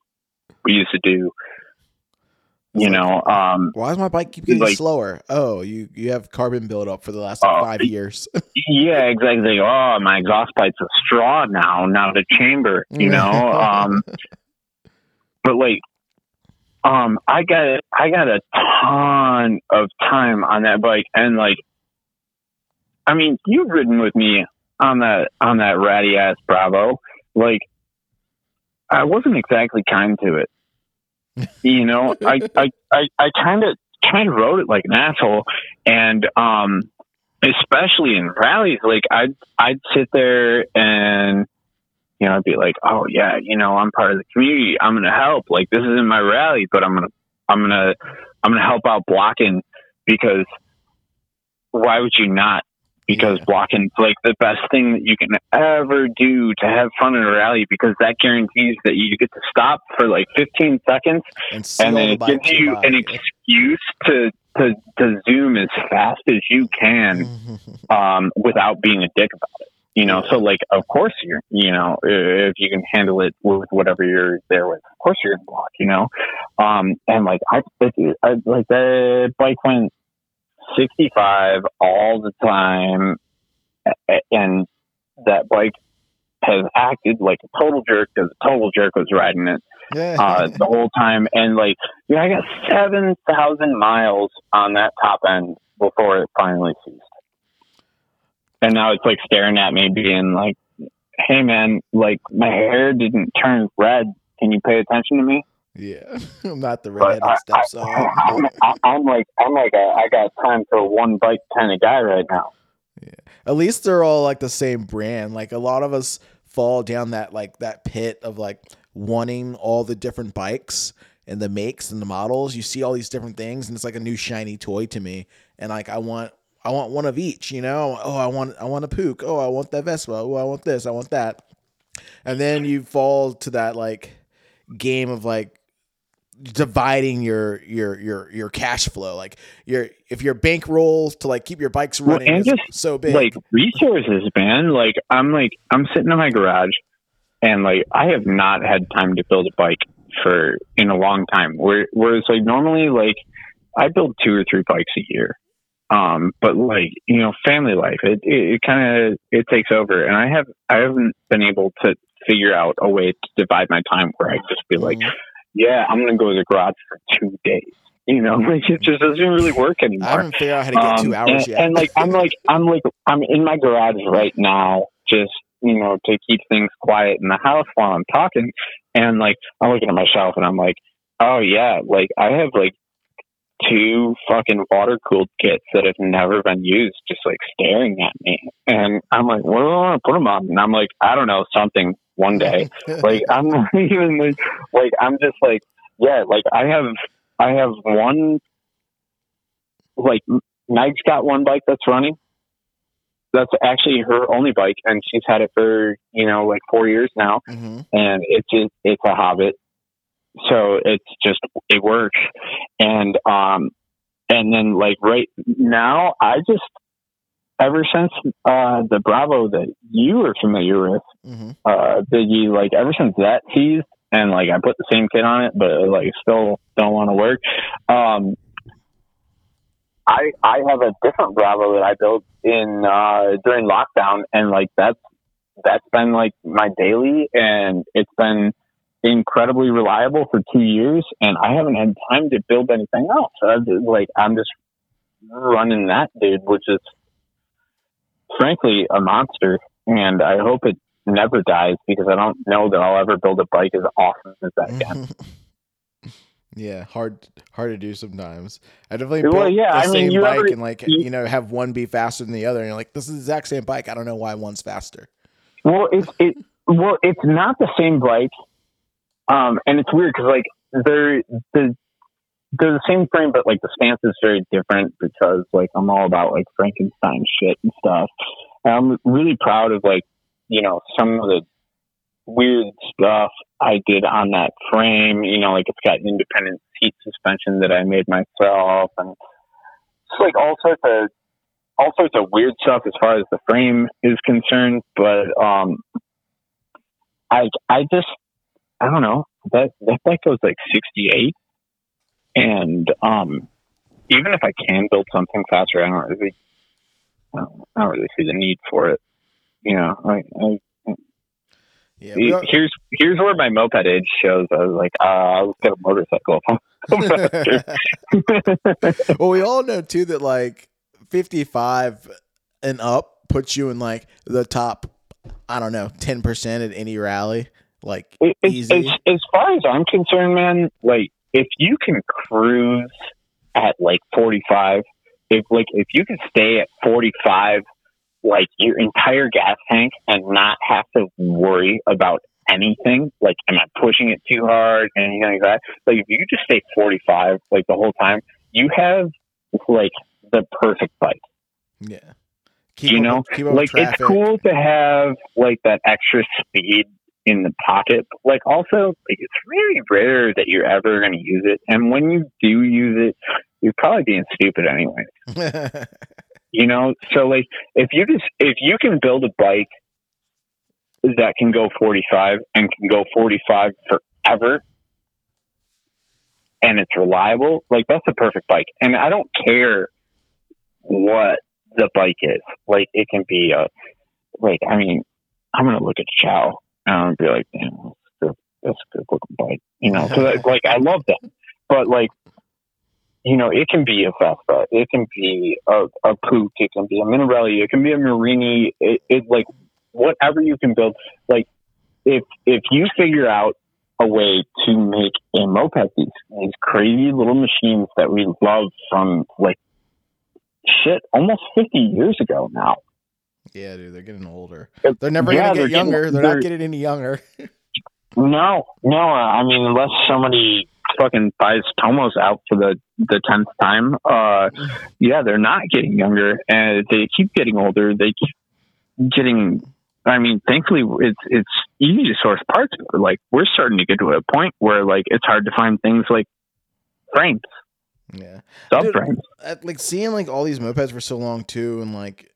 we used to do. You know, um, why does my bike keep getting like, slower? Oh, you, you have carbon buildup for the last like, uh, five years. Yeah, exactly. Oh, my exhaust pipe's a straw now, not a chamber, you know? um, but like, um, I got, I got a ton of time on that bike. And like, I mean, you've ridden with me on that, on that ratty ass Bravo. Like I wasn't exactly kind to it. You know, I, I, I, I kind of, kind of rode it like an asshole. And, um, especially in rallies, like I'd, I'd sit there and, you know, I'd be like, oh yeah, you know, I'm part of the community. I'm going to help. Like this isn't my rally, but I'm going to, I'm going to, I'm going to help out blocking because why would you not? Because yeah. Blocking's like the best thing that you can ever do to have fun in a rally, because that guarantees that you get to stop for like fifteen seconds and, and then it gives you an excuse to, to, to zoom as fast as you can, um, without being a dick about it, you know? So like, of course you're, you know, if you can handle it with whatever you're there with, of course you're going to block, you know? Um, and like, I, I like the bike went sixty-five all the time, and that bike has acted like a total jerk because a total jerk was riding it uh, the whole time. And like, you know, I got seven thousand miles on that top end before it finally ceased. And now it's like staring at me being like, hey man, like my hair didn't turn red. Can you pay attention to me? Yeah, I'm not the redheaded stepson. I'm, I'm like, I'm like, a, I got time for one bike kind of guy right now. Yeah, at least they're all like the same brand. Like a lot of us fall down that like that pit of like wanting all the different bikes and the makes and the models. You see all these different things, and it's like a new shiny toy to me. And like, I want, I want one of each. You know, oh, I want, I want a P U C. Oh, I want that Vespa. Oh, I want this. I want that. And then you fall to that like game of like dividing your your your your cash flow, like your if your bankroll to like keep your bikes running well, and is just so big, like resources, man. Like I'm like I'm sitting in my garage, and like I have not had time to build a bike for in a long time. Where whereas like normally like I build two or three bikes a year, um, but like you know family life it it, it kind of it takes over, and I have I haven't been able to figure out a way to divide my time where I just be like. Mm. Yeah, I'm gonna go to the garage for two days. You know, like it just doesn't really work anymore. I haven't figured out how to get um, two hours and, yet. And like, I'm like, I'm like, I'm in my garage right now, just you know, to keep things quiet in the house while I'm talking. And like, I'm looking at my shelf, and I'm like, oh yeah, like I have like two fucking water cooled kits that have never been used, just like staring at me. And I'm like, what do I want to put them on? And I'm like, I don't know, something. One day, like I'm not even like, like I'm just like, yeah, like I have, I have one, like Nig's got one bike that's running. That's actually her only bike, and she's had it for you know like four years now, mm-hmm. and it's just, it's a Hobbit, so it's just it works, and um, And then like right now, I just, ever since uh, the Bravo that you were familiar with, mm-hmm. uh, Biggie, like ever since that seized, and like I put the same kit on it, but like still don't want to work. Um, I I have a different Bravo that I built in uh, during lockdown, and like that's that's been like my daily, and it's been incredibly reliable for two years, and I haven't had time to build anything else. So I just, like I'm just running that dude, which is frankly a monster, and I hope it never dies because I don't know that I'll ever build a bike as awesome as that can. Yeah, hard hard to do sometimes. I definitely well, built yeah, the I same mean, bike ever, and like you, you know have one be faster than the other, and you're like, this is the exact same bike. I don't know why one's faster. Well, it's it well, it's not the same bike, um, and it's weird because like they're the they're the same frame, but like the stance is very different because like I'm all about like Frankenstein shit and stuff. And I'm really proud of like you know some of the weird stuff I did on that frame, you know, like it's got independent seat suspension that I made myself, and it's like all sorts of all sorts of weird stuff as far as the frame is concerned. But um, I I just I don't know that that bike goes like sixty-eight, and um, even if I can build something faster, I don't really I don't, I don't really see the need for it. You know, I. I Yeah, here's here's where my moped age shows. I was like, uh, I'll get a motorcycle. Well, we all know too that like fifty-five and up puts you in like the top, I don't know, ten percent at any rally. Like it, it, easy. It's, as far as I'm concerned, man, like if you can cruise at like forty-five, if like if you can stay at forty-five. Like your entire gas tank and not have to worry about anything. Like, am I pushing it too hard? Anything like that. Like, if you just stay forty-five, like the whole time, you have like the perfect bike. Yeah. Keep you up, know, keep up like traffic. It's cool to have like that extra speed in the pocket. But, like, also, like it's really rare that you're ever going to use it. And when you do use it, you're probably being stupid anyway. You know, so like if you just if you can build a bike that can go forty-five and can go forty-five forever and it's reliable, like that's the perfect bike. And I don't care what the bike is. Like it can be a like I mean, I'm gonna look at Chow and I'm gonna be like, damn, that's a good, good looking bike. You know, so that, like I love them, but like. You know, it can be a Vespa, it can be a, a Pook, it can be a Minarelli, it can be a Marini, it, it like whatever you can build. Like if if you figure out a way to make a moped, these these crazy little machines that we love from like shit almost fifty years ago now. Yeah, dude, they're getting older. They're never yeah, gonna get they're younger. Getting, they're, they're not getting any younger. no, no. I mean, unless somebody fucking buys Tomos out for the the tenth time. Uh, yeah, they're not getting younger, and they keep getting older. They keep getting. I mean, thankfully, it's it's easy to source parts. But like, we're starting to get to a point where like it's hard to find things like frames. Yeah, subframes. Like seeing like all these mopeds for so long too, and like.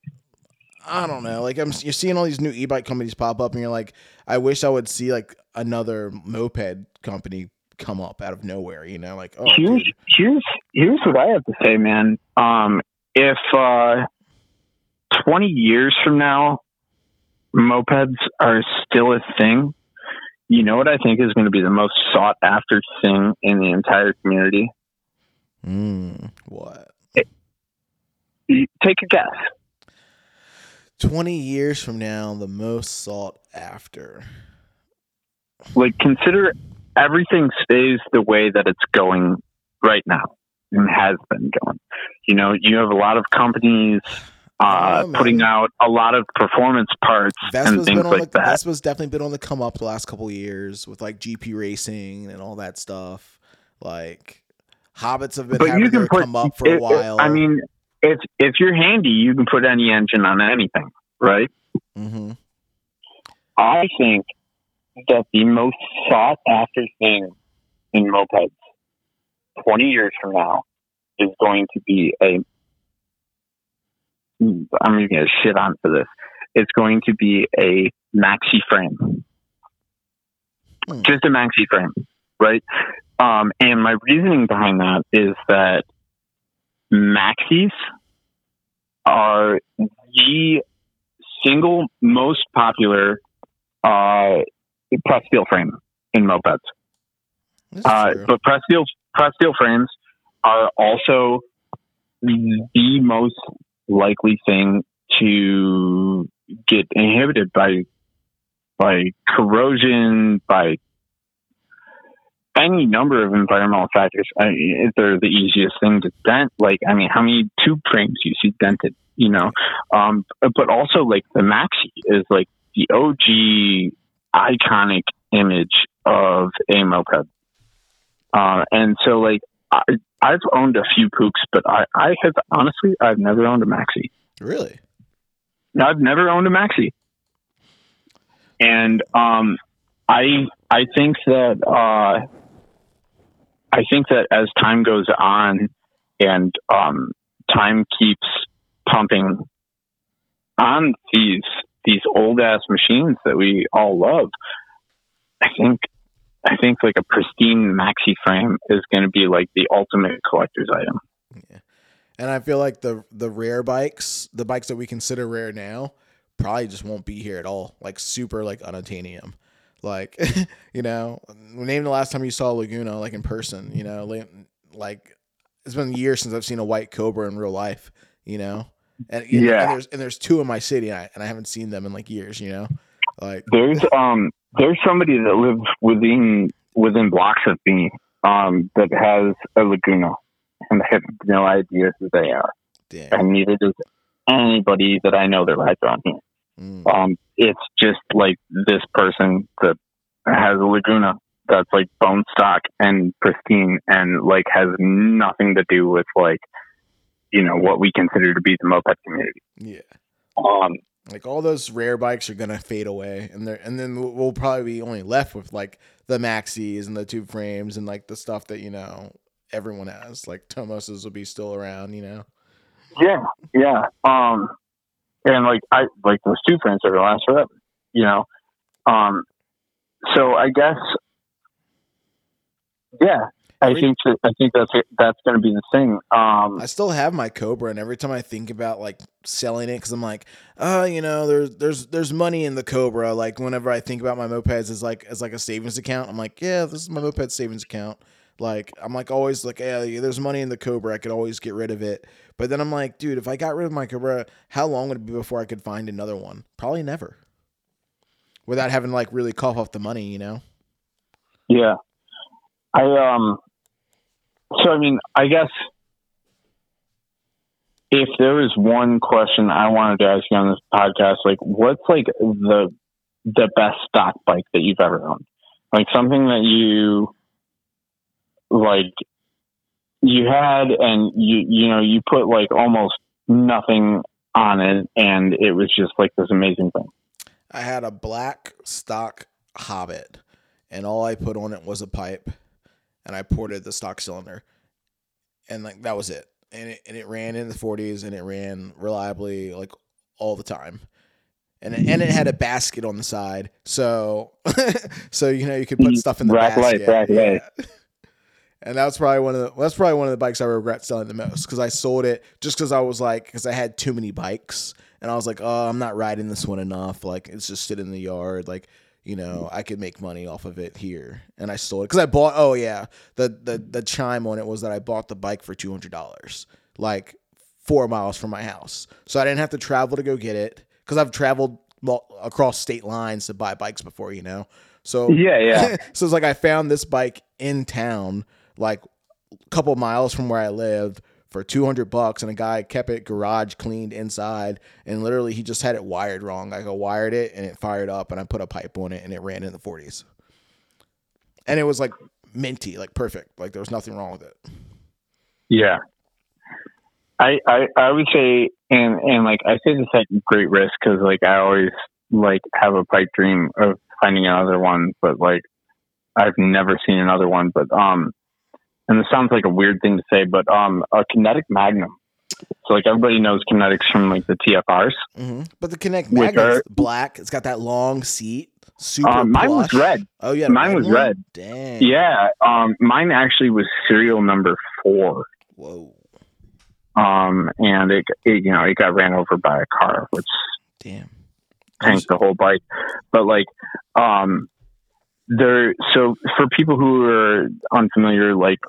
I don't know. Like I'm, you're seeing all these new e-bike companies pop up, and you're like, I wish I would see like another moped company come up out of nowhere. You know, like oh, here's dude. here's here's what I have to say, man. Um, if uh, twenty years from now, mopeds are still a thing, you know what I think is going to be the most sought after thing in the entire community? Mm, what? It, take a guess. twenty years from now, the most sought after. Like, consider everything stays the way that it's going right now and has been going. You know, you have a lot of companies uh, oh, putting out a lot of performance parts Vespa's and things like the, that. Vespa's definitely been on the come up the last couple of years with, like, G P racing and all that stuff. Like, Hobbits have been but having their put, come up for it, a while. It, I mean... If if you're handy, you can put any engine on anything, right? Mm-hmm. I think that the most sought after thing in mopeds twenty years from now is going to be a, I'm going to shit on for this. It's going to be a maxi frame. Hmm. Just a maxi frame, right? Um, and my reasoning behind that is that maxis are the single most popular uh, press steel frame in mopeds. Uh, but press steel, press steel frames are also the most likely thing to get inhibited by by corrosion, by any number of environmental factors. I mean, they're the easiest thing to dent. Like, I mean, how many tube frames you see dented, you know? Um, but also, like, the maxi is, like, the O G iconic image of a moped. Uh, and so, like, I, I've owned a few poops, but I, I have, honestly, I've never owned a maxi. Really? No, I've never owned a maxi. And um, I I think that... Uh, I think that as time goes on and um, time keeps pumping on these these old ass machines that we all love, I think I think like a pristine maxi frame is going to be like the ultimate collector's item. Yeah, and I feel like the the rare bikes, the bikes that we consider rare now, probably just won't be here at all. Like super like unattainable them. Like, you know, name the last time you saw Laguna, like in person, you know, like it's been years since I've seen a white Cobra in real life, you know, and, you yeah. know, and there's, and there's two in my city and I, and I haven't seen them in like years, you know, like there's, um, there's somebody that lives within, within blocks of me, um, that has a Laguna and I have no idea who they are. Damn. And neither does anybody that I know that rides on here. Mm. Um, it's just like this person that has a Laguna that's like bone stock and pristine and like has nothing to do with like, you know, what we consider to be the moped community. Yeah. Um, like all those rare bikes are going to fade away and they're, and then we'll probably be only left with like the maxis and the tube frames and like the stuff that, you know, everyone has, like Tomoses will be still around, you know? Yeah. Yeah. Um, And like I like those two friends are gonna last forever, you know. Um, so I guess, yeah, I every, think that, I think that's that's gonna be the thing. Um, I still have my Cobra, and every time I think about like selling it, because I'm like, oh, you know, there's there's there's money in the Cobra. Like whenever I think about my mopeds as like as like a savings account, I'm like, yeah, this is my moped savings account. Like I'm like always like, yeah, hey, there's money in the Cobra. I could always get rid of it. But then I'm like, dude, if I got rid of my Cobra, how long would it be before I could find another one? Probably never. Without having to like really cough up the money, you know? Yeah. I, um, so I mean, I guess if there was one question I wanted to ask you on this podcast, like what's like the, the best stock bike that you've ever owned? Like something that you like, you had and you you know you put like almost nothing on it and it was just like this amazing thing. I had a black stock Hobbit and all I put on it was a pipe and I ported the stock cylinder and like that was it, and it, and it ran in the forties and it ran reliably like all the time. And it, and it had a basket on the side, so so you know you could put stuff in the rack basket. Light, rack yeah. light. And that's probably one of the that's probably one of the bikes I regret selling the most, because I sold it just because I was like, because I had too many bikes and I was like, oh, I'm not riding this one enough. Like it's just sitting in the yard. Like, you know, I could make money off of it here. And I sold it because I bought. Oh, yeah. The, the the chime on it was that I bought the bike for two hundred dollars, like four miles from my house. So I didn't have to travel to go get it, because I've traveled across state lines to buy bikes before, you know. So, yeah, yeah. So it's like I found this bike in town, like a couple miles from where I lived, for two hundred bucks. And a guy kept it garage cleaned inside, and literally he just had it wired wrong. Like I wired it and it fired up and I put a pipe on it and it ran in the forties. And it was like minty, like perfect. Like there was nothing wrong with it. Yeah. I, I, I would say, and, and like, I say this at great risk, 'cause like, I always like have a pipe dream of finding another one, but like, I've never seen another one, but, um, and this sounds like a weird thing to say, but um, a Kinetic Magnum. So, like, everybody knows Kinetics from, like, the T F Rs. Mm-hmm. But the Kinetic Magnum's black. It's got that long seat. Super um, mine plush. was red. Oh, yeah. Mine was red. Dang. Yeah. Um, mine actually was serial number four. Whoa. Um, and it, it, you know, it got ran over by a car, which damn tanked the whole bike. But, like, um, there. So for people who are unfamiliar, like,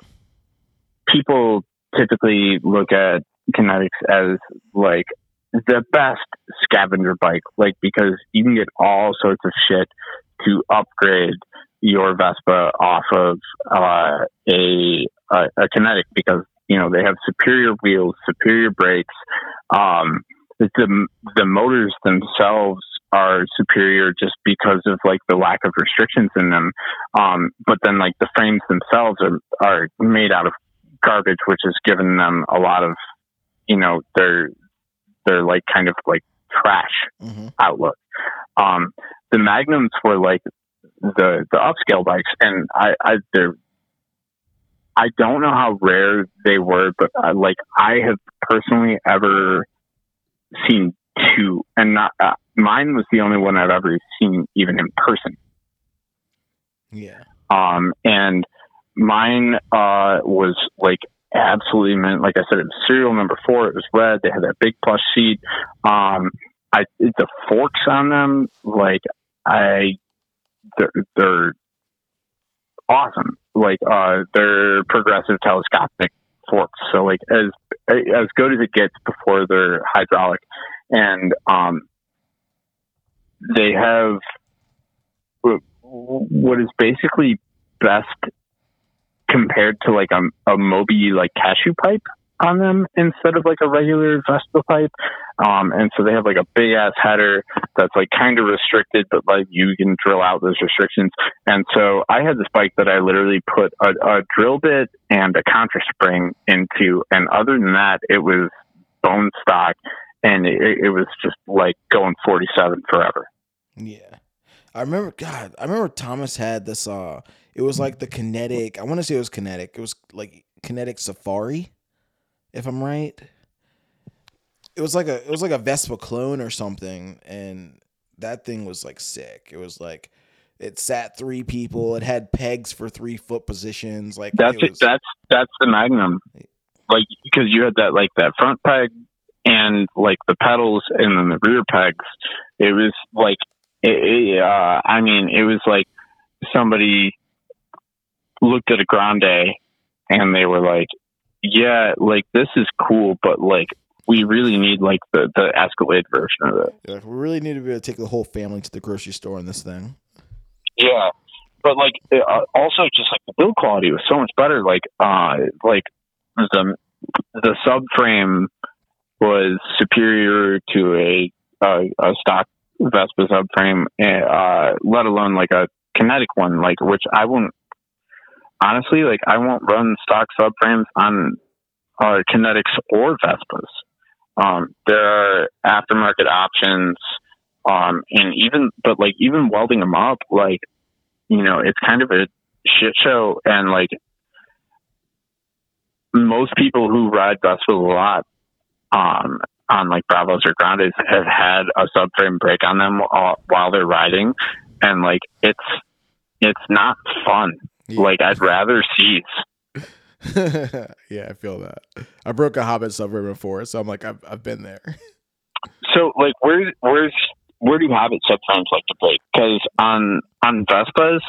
people typically look at Kinetics as like the best scavenger bike, like, because you can get all sorts of shit to upgrade your Vespa off of uh, a, a a Kinetic, because, you know, they have superior wheels, superior brakes. Um, the the motors themselves are superior just because of, like, the lack of restrictions in them. Um, but then, like, the frames themselves are are made out of garbage, which has given them a lot of, you know, their their like kind of like trash mm-hmm. outlook. Um, the Magnums were like the the upscale bikes, and I I they're I don't know how rare they were, but uh, like I have personally ever seen two, and not uh, mine was the only one I've ever seen even in person. Yeah. Um and. Mine uh, was like absolutely mint. Like I said, it was serial number four. It was red. They had that big plush seat. Um, I the forks on them, like I, they're, they're awesome. Like uh, they're progressive telescopic forks. So like as as good as it gets before they're hydraulic, and um, they have what is basically best compared to like a, a Moby like cashew pipe on them instead of like a regular Vespa pipe. Um, and so they have like a big ass header that's like kind of restricted, but like you can drill out those restrictions. And so I had this bike that I literally put a, a drill bit and a counter spring into. And other than that, it was bone stock, and it, it was just like going forty-seven forever. Yeah. I remember, God, I remember Thomas had this, uh, it was like the Kinetic, I want to say it was Kinetic. It was like Kinetic Safari, if I'm right. It was like a it was like a Vespa clone or something, and that thing was like sick. It was like it sat three people. It had pegs for three foot positions. Like that's it was, that's that's the Magnum, like because you had that like that front peg and like the pedals and then the rear pegs. It was like it, it, uh, I mean it was like somebody looked at a Grande and they were like, yeah, like this is cool, but like we really need like the, the Escalade version of it. Yeah, we really need to be able to take the whole family to the grocery store on this thing. Yeah. But like, uh, also just like the build quality was so much better. Like, uh, like the, the subframe was superior to a, uh, a stock Vespa subframe, uh, let alone like a Kinetic one, like, which I won't, honestly, like I won't run stock subframes on uh, Kinetics or Vespas. Um, there are aftermarket options, um, and even but like even welding them up, like, you know, it's kind of a shit show. And like most people who ride Vespas a lot, um, on like Bravos or Grandes have had a subframe break on them uh, while they're riding, and like it's it's not fun. Yeah. Like, I'd rather seats. Yeah, I feel that. I broke a Hobbit subframe before, so I'm like, I've I've been there. So, like, where where's where do Hobbit subframes like to break? Because on on Vespas,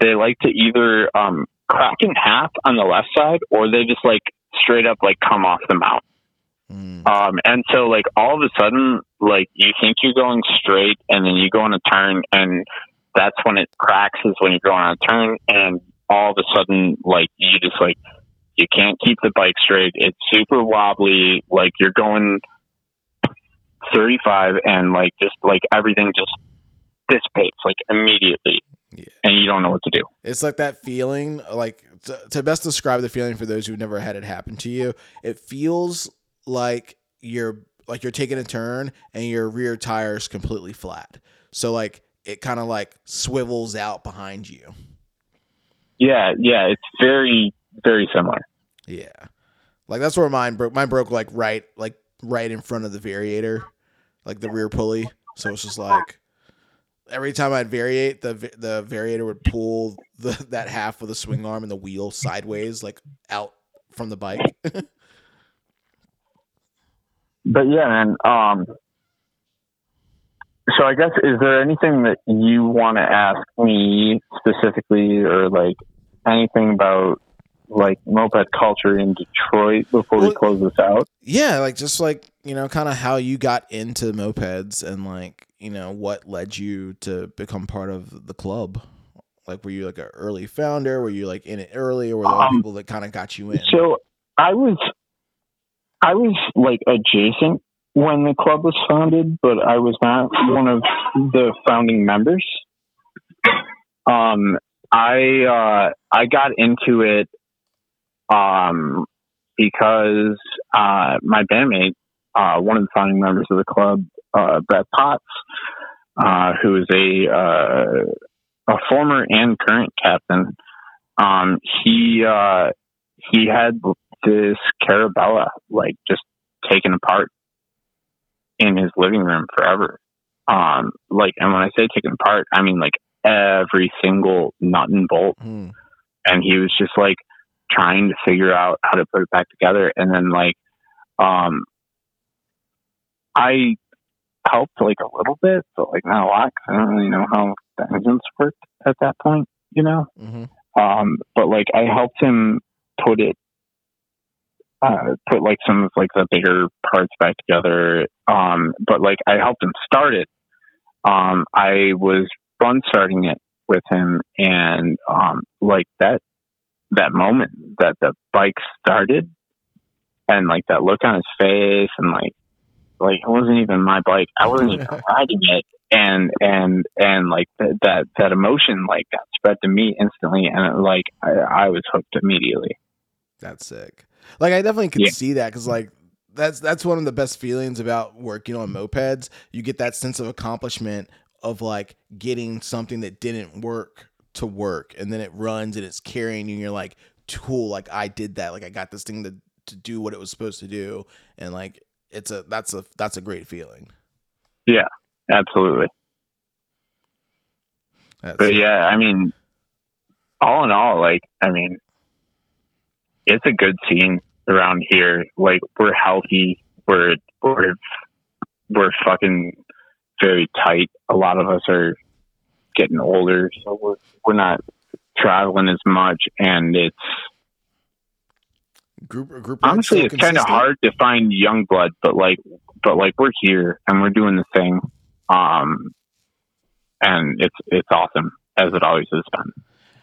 they like to either um, crack in half on the left side, or they just like straight up like come off the mount. Mm. Um, and so, like, all of a sudden, like, you think you're going straight, and then you go on a turn, and that's when it cracks. Is when you're going on a turn, and all of a sudden, like, you just, like, you can't keep the bike straight. It's super wobbly. Like, you're going thirty-five, and, like, just, like, everything just dissipates, like, immediately. Yeah. And you don't know what to do. It's like that feeling, like, to, to best describe the feeling for those who've never had it happen to you, it feels like you're, like, you're taking a turn, and your rear tire's completely flat. So, like, it kind of, like, swivels out behind you. Yeah, yeah, it's very, very similar. Yeah. Like that's where mine broke. Mine broke like right, like right in front of the variator, like the rear pulley. So it's just like every time I'd variate, the the variator would pull the, that half of the swing arm and the wheel sideways, like out from the bike. But yeah, man. Um, so I guess, is there anything that you want to ask me specifically, or like anything about like moped culture in Detroit before well, we close this out? Yeah. Like just like, you know, kind of how you got into mopeds and like, you know, what led you to become part of the club? Like, were you like an early founder? Were you like in it early, or were there um, people that kind of got you in? So I was, I was like adjacent when the club was founded, but I was not one of the founding members. Um, I, uh, I got into it, um, because, uh, my bandmate, uh, one of the founding members of the club, uh, Brett Potts, uh, who is a, uh, a former and current captain. Um, he, uh, he had this Carabella, like just taken apart in his living room forever. Um, like, and when I say taken apart, I mean like every single nut and bolt. Mm. And he was just like trying to figure out how to put it back together. And then like, um, I helped like a little bit, but like not a lot, 'cause I don't really know how the engines worked at that point, you know? Mm-hmm. Um, but like I helped him put it, Uh, put like some of like the bigger parts back together. Um, but like I helped him start it. Um, I was run starting it with him, and um, like that, that moment that the bike started and like that look on his face, and like, like it wasn't even my bike. I wasn't even riding it. And, and, and like th- that, that emotion like got spread to me instantly. And it, like, I, I was hooked immediately. That's sick. Like, I definitely could yeah. see that, because, like, that's that's one of the best feelings about working on mopeds. You get that sense of accomplishment of, like, getting something that didn't work to work. And then it runs and it's carrying you, and you're like, cool, like, I did that. Like, I got this thing to, to do what it was supposed to do. And, like, it's a that's a that's a great feeling. Yeah, absolutely. That's but, yeah, I mean, all in all, like, I mean, it's a good scene around here. Like, we're healthy. We're, we're, we're fucking very tight. A lot of us are getting older, so we're, we're not traveling as much. And it's group, group honestly, it's kind of hard to find young blood, but like, but like we're here and we're doing the thing. Um, and it's, it's awesome, as it always has been.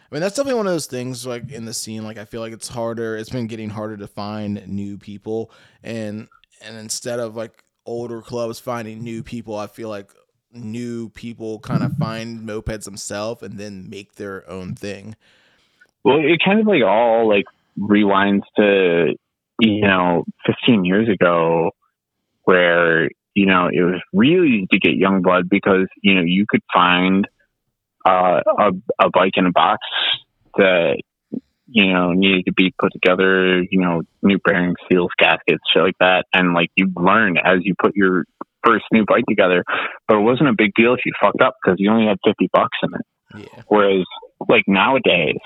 I mean, that's definitely one of those things, like, in the scene, like, I feel like it's harder, it's been getting harder to find new people, and and instead of, like, older clubs finding new people, I feel like new people kind of find mopeds themselves and then make their own thing. Well, it kind of, like, all, like, rewinds to, you know, fifteen years ago, where, you know, it was really easy to get young blood, because, you know, you could find Uh, a, a bike in a box that, you know, needed to be put together, you know, new bearings, seals, gaskets, shit like that. And like, you learn as you put your first new bike together, but it wasn't a big deal if you fucked up, because you only had fifty bucks in it. Yeah. Whereas like nowadays,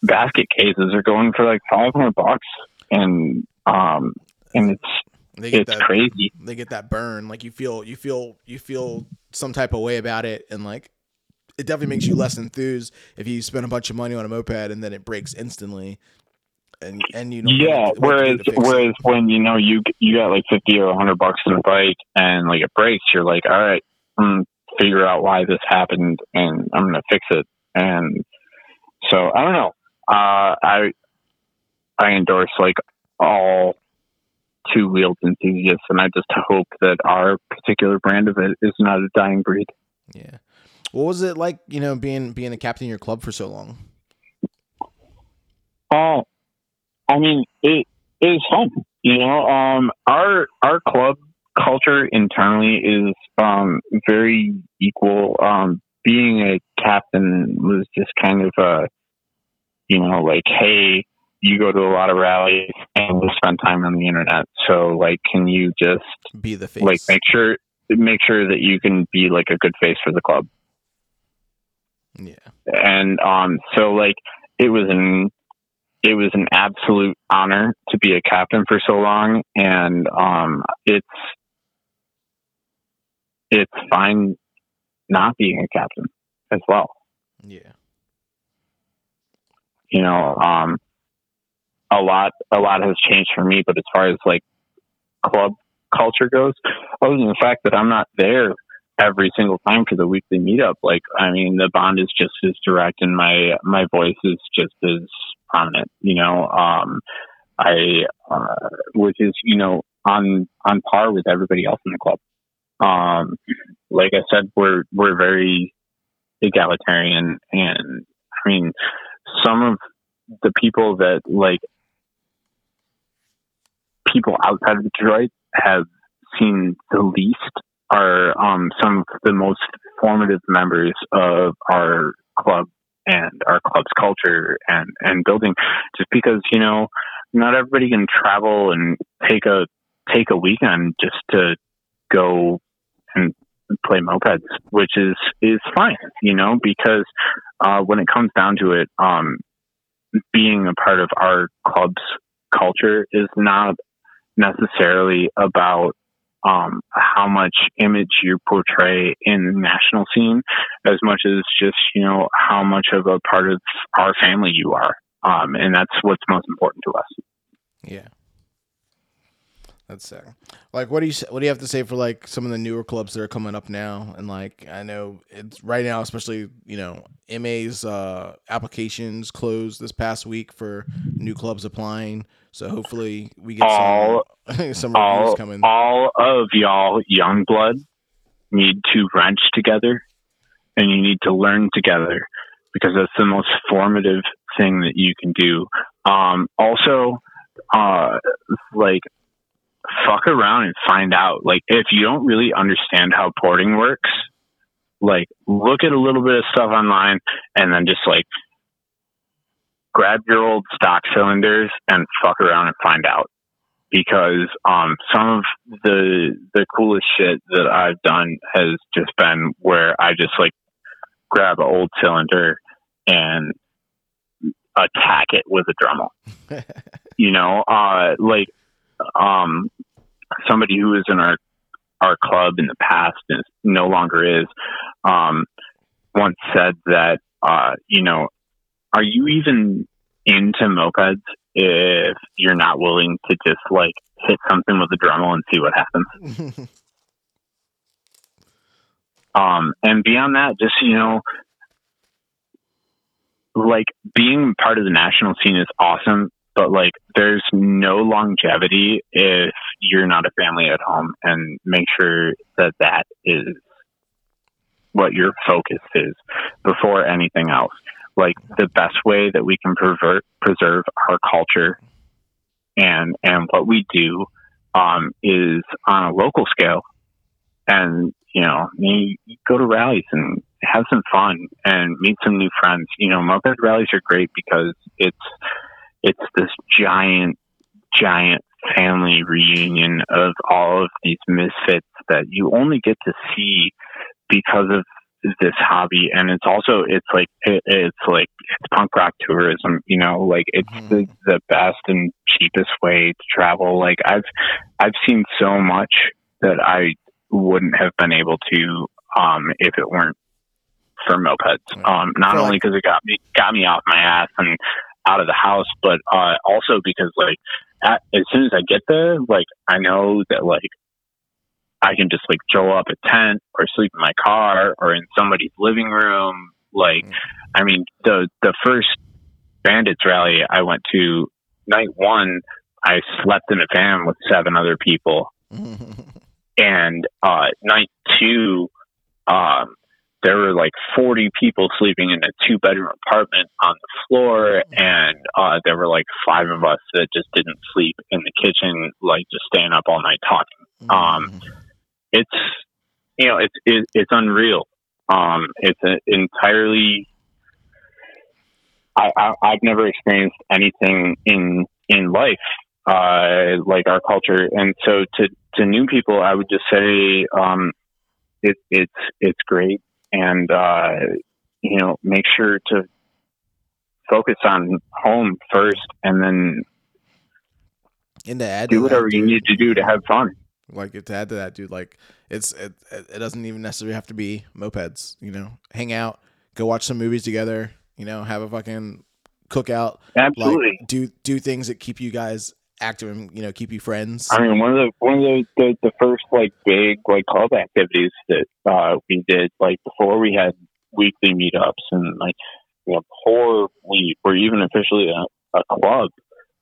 basket cases are going for like five hundred bucks, and, um, and it's, They get it's that, crazy. They get that burn. Like, you feel, you feel, you feel some type of way about it. And like, it definitely makes you less enthused if you spend a bunch of money on a moped and then it breaks instantly, and and you know yeah. Like, whereas whereas it. when you know you you got like fifty or a hundred bucks in a bike and like it breaks, you're like, all right, I'm gonna figure out why this happened and I'm gonna fix it. And so I don't know. Uh, I I endorse like all two wheeled enthusiasts, and I just hope that our particular brand of it is not a dying breed. Yeah. What was it like, you know, being being a captain of your club for so long? Oh, I mean, it it was fun. You know, um, our our club culture internally is um, very equal. Um, being a captain was just kind of a you know, like, hey, you go to a lot of rallies and we spend time on the internet. So, like, can you just be the face? Like, make sure make sure that you can be like a good face for the club. Yeah. And um, so like it was an it was an absolute honor to be a captain for so long, and um, it's it's fine not being a captain as well. Yeah. You know, um, a lot a lot has changed for me, but as far as like club culture goes, other than the fact that I'm not there every single time for the weekly meetup, like, I mean, the bond is just as direct and my, my voice is just as prominent, you know, um, I, uh, which is, you know, on, on par with everybody else in the club. Um, like I said, we're, we're very egalitarian, and I mean, some of the people that like people outside of Detroit have seen the least are um, some of the most formative members of our club and our club's culture and, and building. Just because, you know, not everybody can travel and take a take a weekend just to go and play mopeds, which is, is fine, you know, because uh, when it comes down to it, um, being a part of our club's culture is not necessarily about um, how much image you portray in the national scene as much as just, you know, how much of a part of our family you are. Um, and that's what's most important to us. Yeah. That's sick. Like, what do you, what do you have to say for like some of the newer clubs that are coming up now? And like, I know it's right now, especially, you know, M A's uh, applications closed this past week for new clubs applying. So hopefully we get all, some, some all, reviews coming. All of y'all young blood need to wrench together, and you need to learn together, because that's the most formative thing that you can do. Um, also, uh, like, fuck around and find out. Like, if you don't really understand how porting works, like, look at a little bit of stuff online and then just like grab your old stock cylinders and fuck around and find out, because um some of the the coolest shit that I've done has just been where I just like grab an old cylinder and attack it with a Dremel. You know, uh like Um, somebody who was in our our club in the past and no longer is, um, once said that, uh, you know, are you even into mopeds if you're not willing to just like hit something with a Dremel and see what happens? um, and beyond that, just, you know, like, being part of the national scene is awesome. But, like, there's no longevity if you're not a family at home, and make sure that that is what your focus is before anything else. Like, the best way that we can pervert, preserve our culture and and what we do um, is on a local scale. And, you know, you go to rallies and have some fun and meet some new friends. You know, moped rallies are great because it's... it's this giant, giant family reunion of all of these misfits that you only get to see because of this hobby. And it's also, it's like, it, it's like, it's punk rock tourism, you know, like, it's mm-hmm. the, the best and cheapest way to travel. Like, I've, I've seen so much that I wouldn't have been able to, um, if it weren't for mopeds. Mm-hmm. Um, not yeah. only cause it got me, got me off my ass and out of the house, but uh also because like at, as soon as I get there, like, I know that like I can just like show up a tent or sleep in my car or in somebody's living room. Like, I mean, the the first Bandits rally I went to, night one, I slept in a van with seven other people, and uh night two, um there were like forty people sleeping in a two bedroom apartment on the floor. And, uh, there were like five of us that just didn't sleep in the kitchen, like just staying up all night talking. Um, it's, you know, it's, it, it's unreal. Um, it's an entirely I, I, I've never experienced anything in in life uh, like our culture, and so to to new people, I would just say um, it, it's it's great, and uh, you know, make sure to focus on home first, and then in the ad do whatever that, you need to do to have fun. Like, to add to that, dude, like it's it, it doesn't even necessarily have to be mopeds. You know, hang out, go watch some movies together. You know, have a fucking cookout. Absolutely. Like, do do things that keep you guys active and, you know, keep you friends. I mean, one of the one of the, the, the first like big like club activities that uh, we did, like before we had weekly meetups and like, you know, before we were even officially a, a club,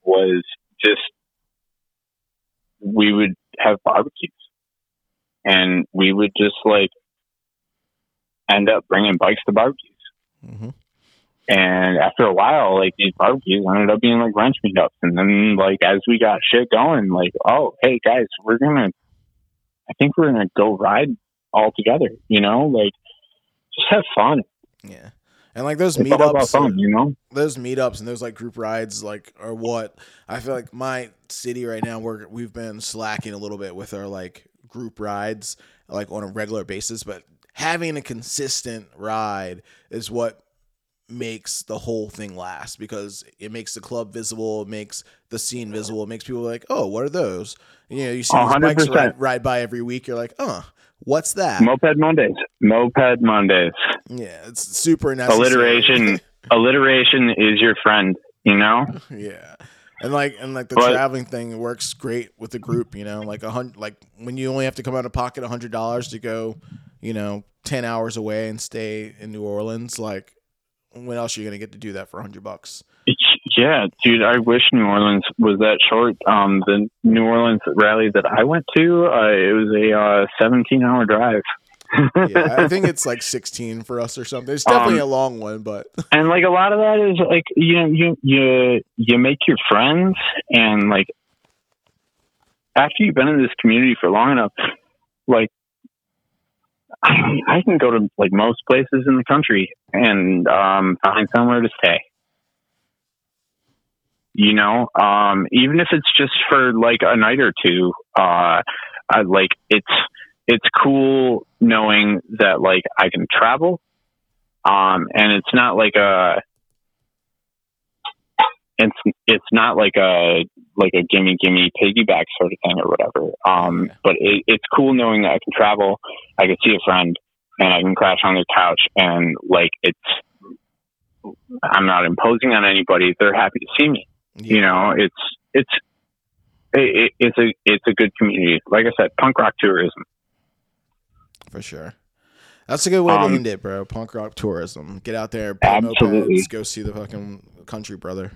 was just we would have barbecues and we would just like end up bringing bikes to barbecues. Mm-hmm. And after a while, like, these barbecues ended up being like lunch meetups. And then, like, as we got shit going, like, oh, hey, guys, we're going to, I think we're going to go ride all together, you know? Like, just have fun. Yeah. And, like, those it's meetups, all about fun, you know? Those meetups and those, like, group rides, like, are what I feel like my city right now, we're, we've been slacking a little bit with our, like, group rides, like, on a regular basis. But having a consistent ride is what makes the whole thing last, because it makes the club visible, it makes the scene visible, it makes people like, oh, what are those? You know, you see these bikes ride, ride by every week, you're like, oh, what's that? Moped Mondays. Moped Mondays. Yeah, it's super necessary. Alliteration alliteration is your friend, you know? Yeah. And like and like the but, traveling thing works great with the group, you know, like a hundred like when you only have to come out of pocket a hundred dollars to go, you know, ten hours away and stay in New Orleans, like when else are you going to get to do that for a hundred bucks? Yeah, dude, I wish New Orleans was that short. Um, the New Orleans rally that I went to, uh, it was a uh, seventeen hour drive. Yeah, I think it's like sixteen for us or something. It's definitely um, a long one, but and like a lot of that is like, you know, you, you, you make your friends, and like after you've been in this community for long enough, like, I, I can go to like most places in the country and um, find somewhere to stay. You know, um, even if it's just for like a night or two, uh, I, like it's it's cool knowing that like I can travel, um, and it's not like a it's it's not like a like a gimme gimme piggyback sort of thing or whatever. Um, but it, it's cool knowing that I can travel, I can see a friend, and I can crash on their couch, and like it's I'm not imposing on anybody. They're happy to see me. Yeah. You know, it's it's it, it's a it's a good community. Like I said, punk rock tourism. For sure. That's a good way um, to end it, bro. Punk rock tourism. Get out there, absolutely. Mopeds, go see the fucking country, brother.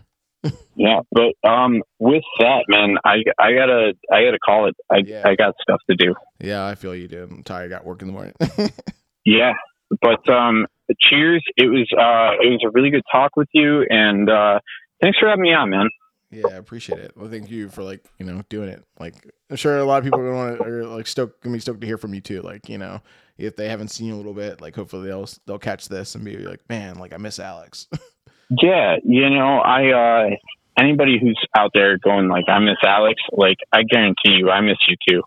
Yeah, but um, with that, man, I I gotta I gotta call it. I yeah. I got stuff to do. Yeah, I feel you, dude. I'm tired. I got work in the morning. Yeah, but um, cheers. It was uh, it was a really good talk with you, and uh, thanks for having me on, man. Yeah, I appreciate it. Well, thank you for like you know doing it. Like, I'm sure a lot of people are gonna want to like stoked gonna be stoked to hear from you too. Like, you know, if they haven't seen you a little bit, like hopefully they'll they'll catch this and be like, man, like I miss Alex. Yeah, you know, I, uh, anybody who's out there going like, I miss Alex, like, I guarantee you, I miss you too.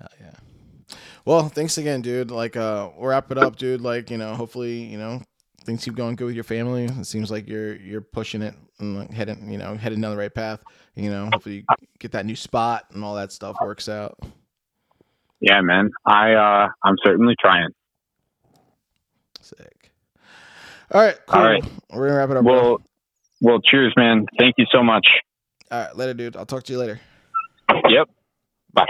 Yeah, uh, yeah. Well, thanks again, dude. Like, uh, we'll wrap it up, dude. Like, you know, hopefully, you know, things keep going good with your family. It seems like you're, you're pushing it and like heading, you know, heading down the right path, you know, hopefully you get that new spot and all that stuff works out. Yeah, man. I, uh, I'm certainly trying. Sick. All right, cool. All right. We're going to wrap it up. Well, bro. well, cheers, man. Thank you so much. All right, later, dude. I'll talk to you later. Yep. Bye.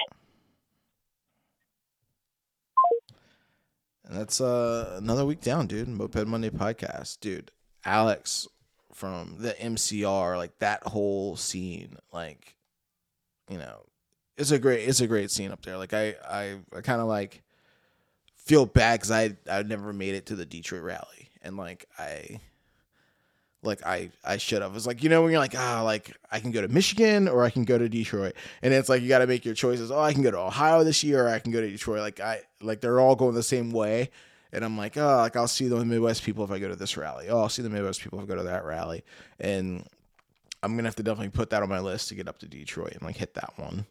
And that's uh, another week down, dude. Moped Monday podcast. Dude, Alex from the M C R, like that whole scene, like, you know, it's a great, it's a great scene up there. Like, I, I, I kind of like feel bad because I, I never made it to the Detroit rally. And like I, like I, I should have. It's like, you know, when you're like, ah, like I can go to Michigan or I can go to Detroit, and it's like you got to make your choices. Oh, I can go to Ohio this year, or I can go to Detroit. Like I, like they're all going the same way, And I'm like, oh, like I'll see the Midwest people if I go to this rally. Oh, I'll see the Midwest people if I go to that rally. And I'm going to have to definitely put that on my list to get up to Detroit and like hit that one.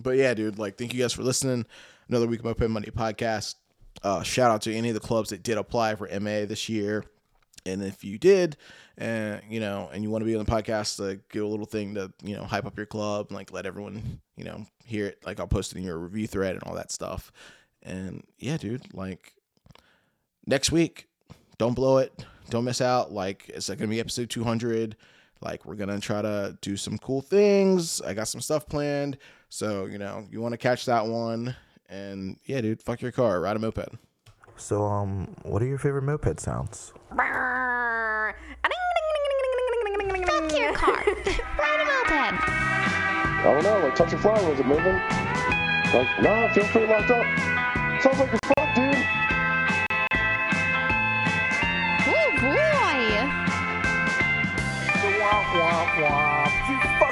But yeah, dude, like thank you guys for listening. Another week of my Pin Monday podcast. Uh, shout out to any of the clubs that did apply for M A this year. And if you did, and uh, you know, and you want to be on the podcast to give a little thing to, you know, hype up your club and like let everyone, you know, hear it. Like I'll post it in your review thread and all that stuff. And yeah, dude, like next week, don't blow it. Don't miss out. Like it's going to be episode two hundred. Like we're going to try to do some cool things. I got some stuff planned. So, you know, you want to catch that one. And yeah, dude, fuck your car. Ride a moped. So, um, what are your favorite moped sounds? Fuck your car. Ride a moped. I don't know. Like, touch your flower. Was it moving? Like, nah, I feel pretty locked up. Sounds like it's fucked, dude. Oh, boy. Womp, womp, womp.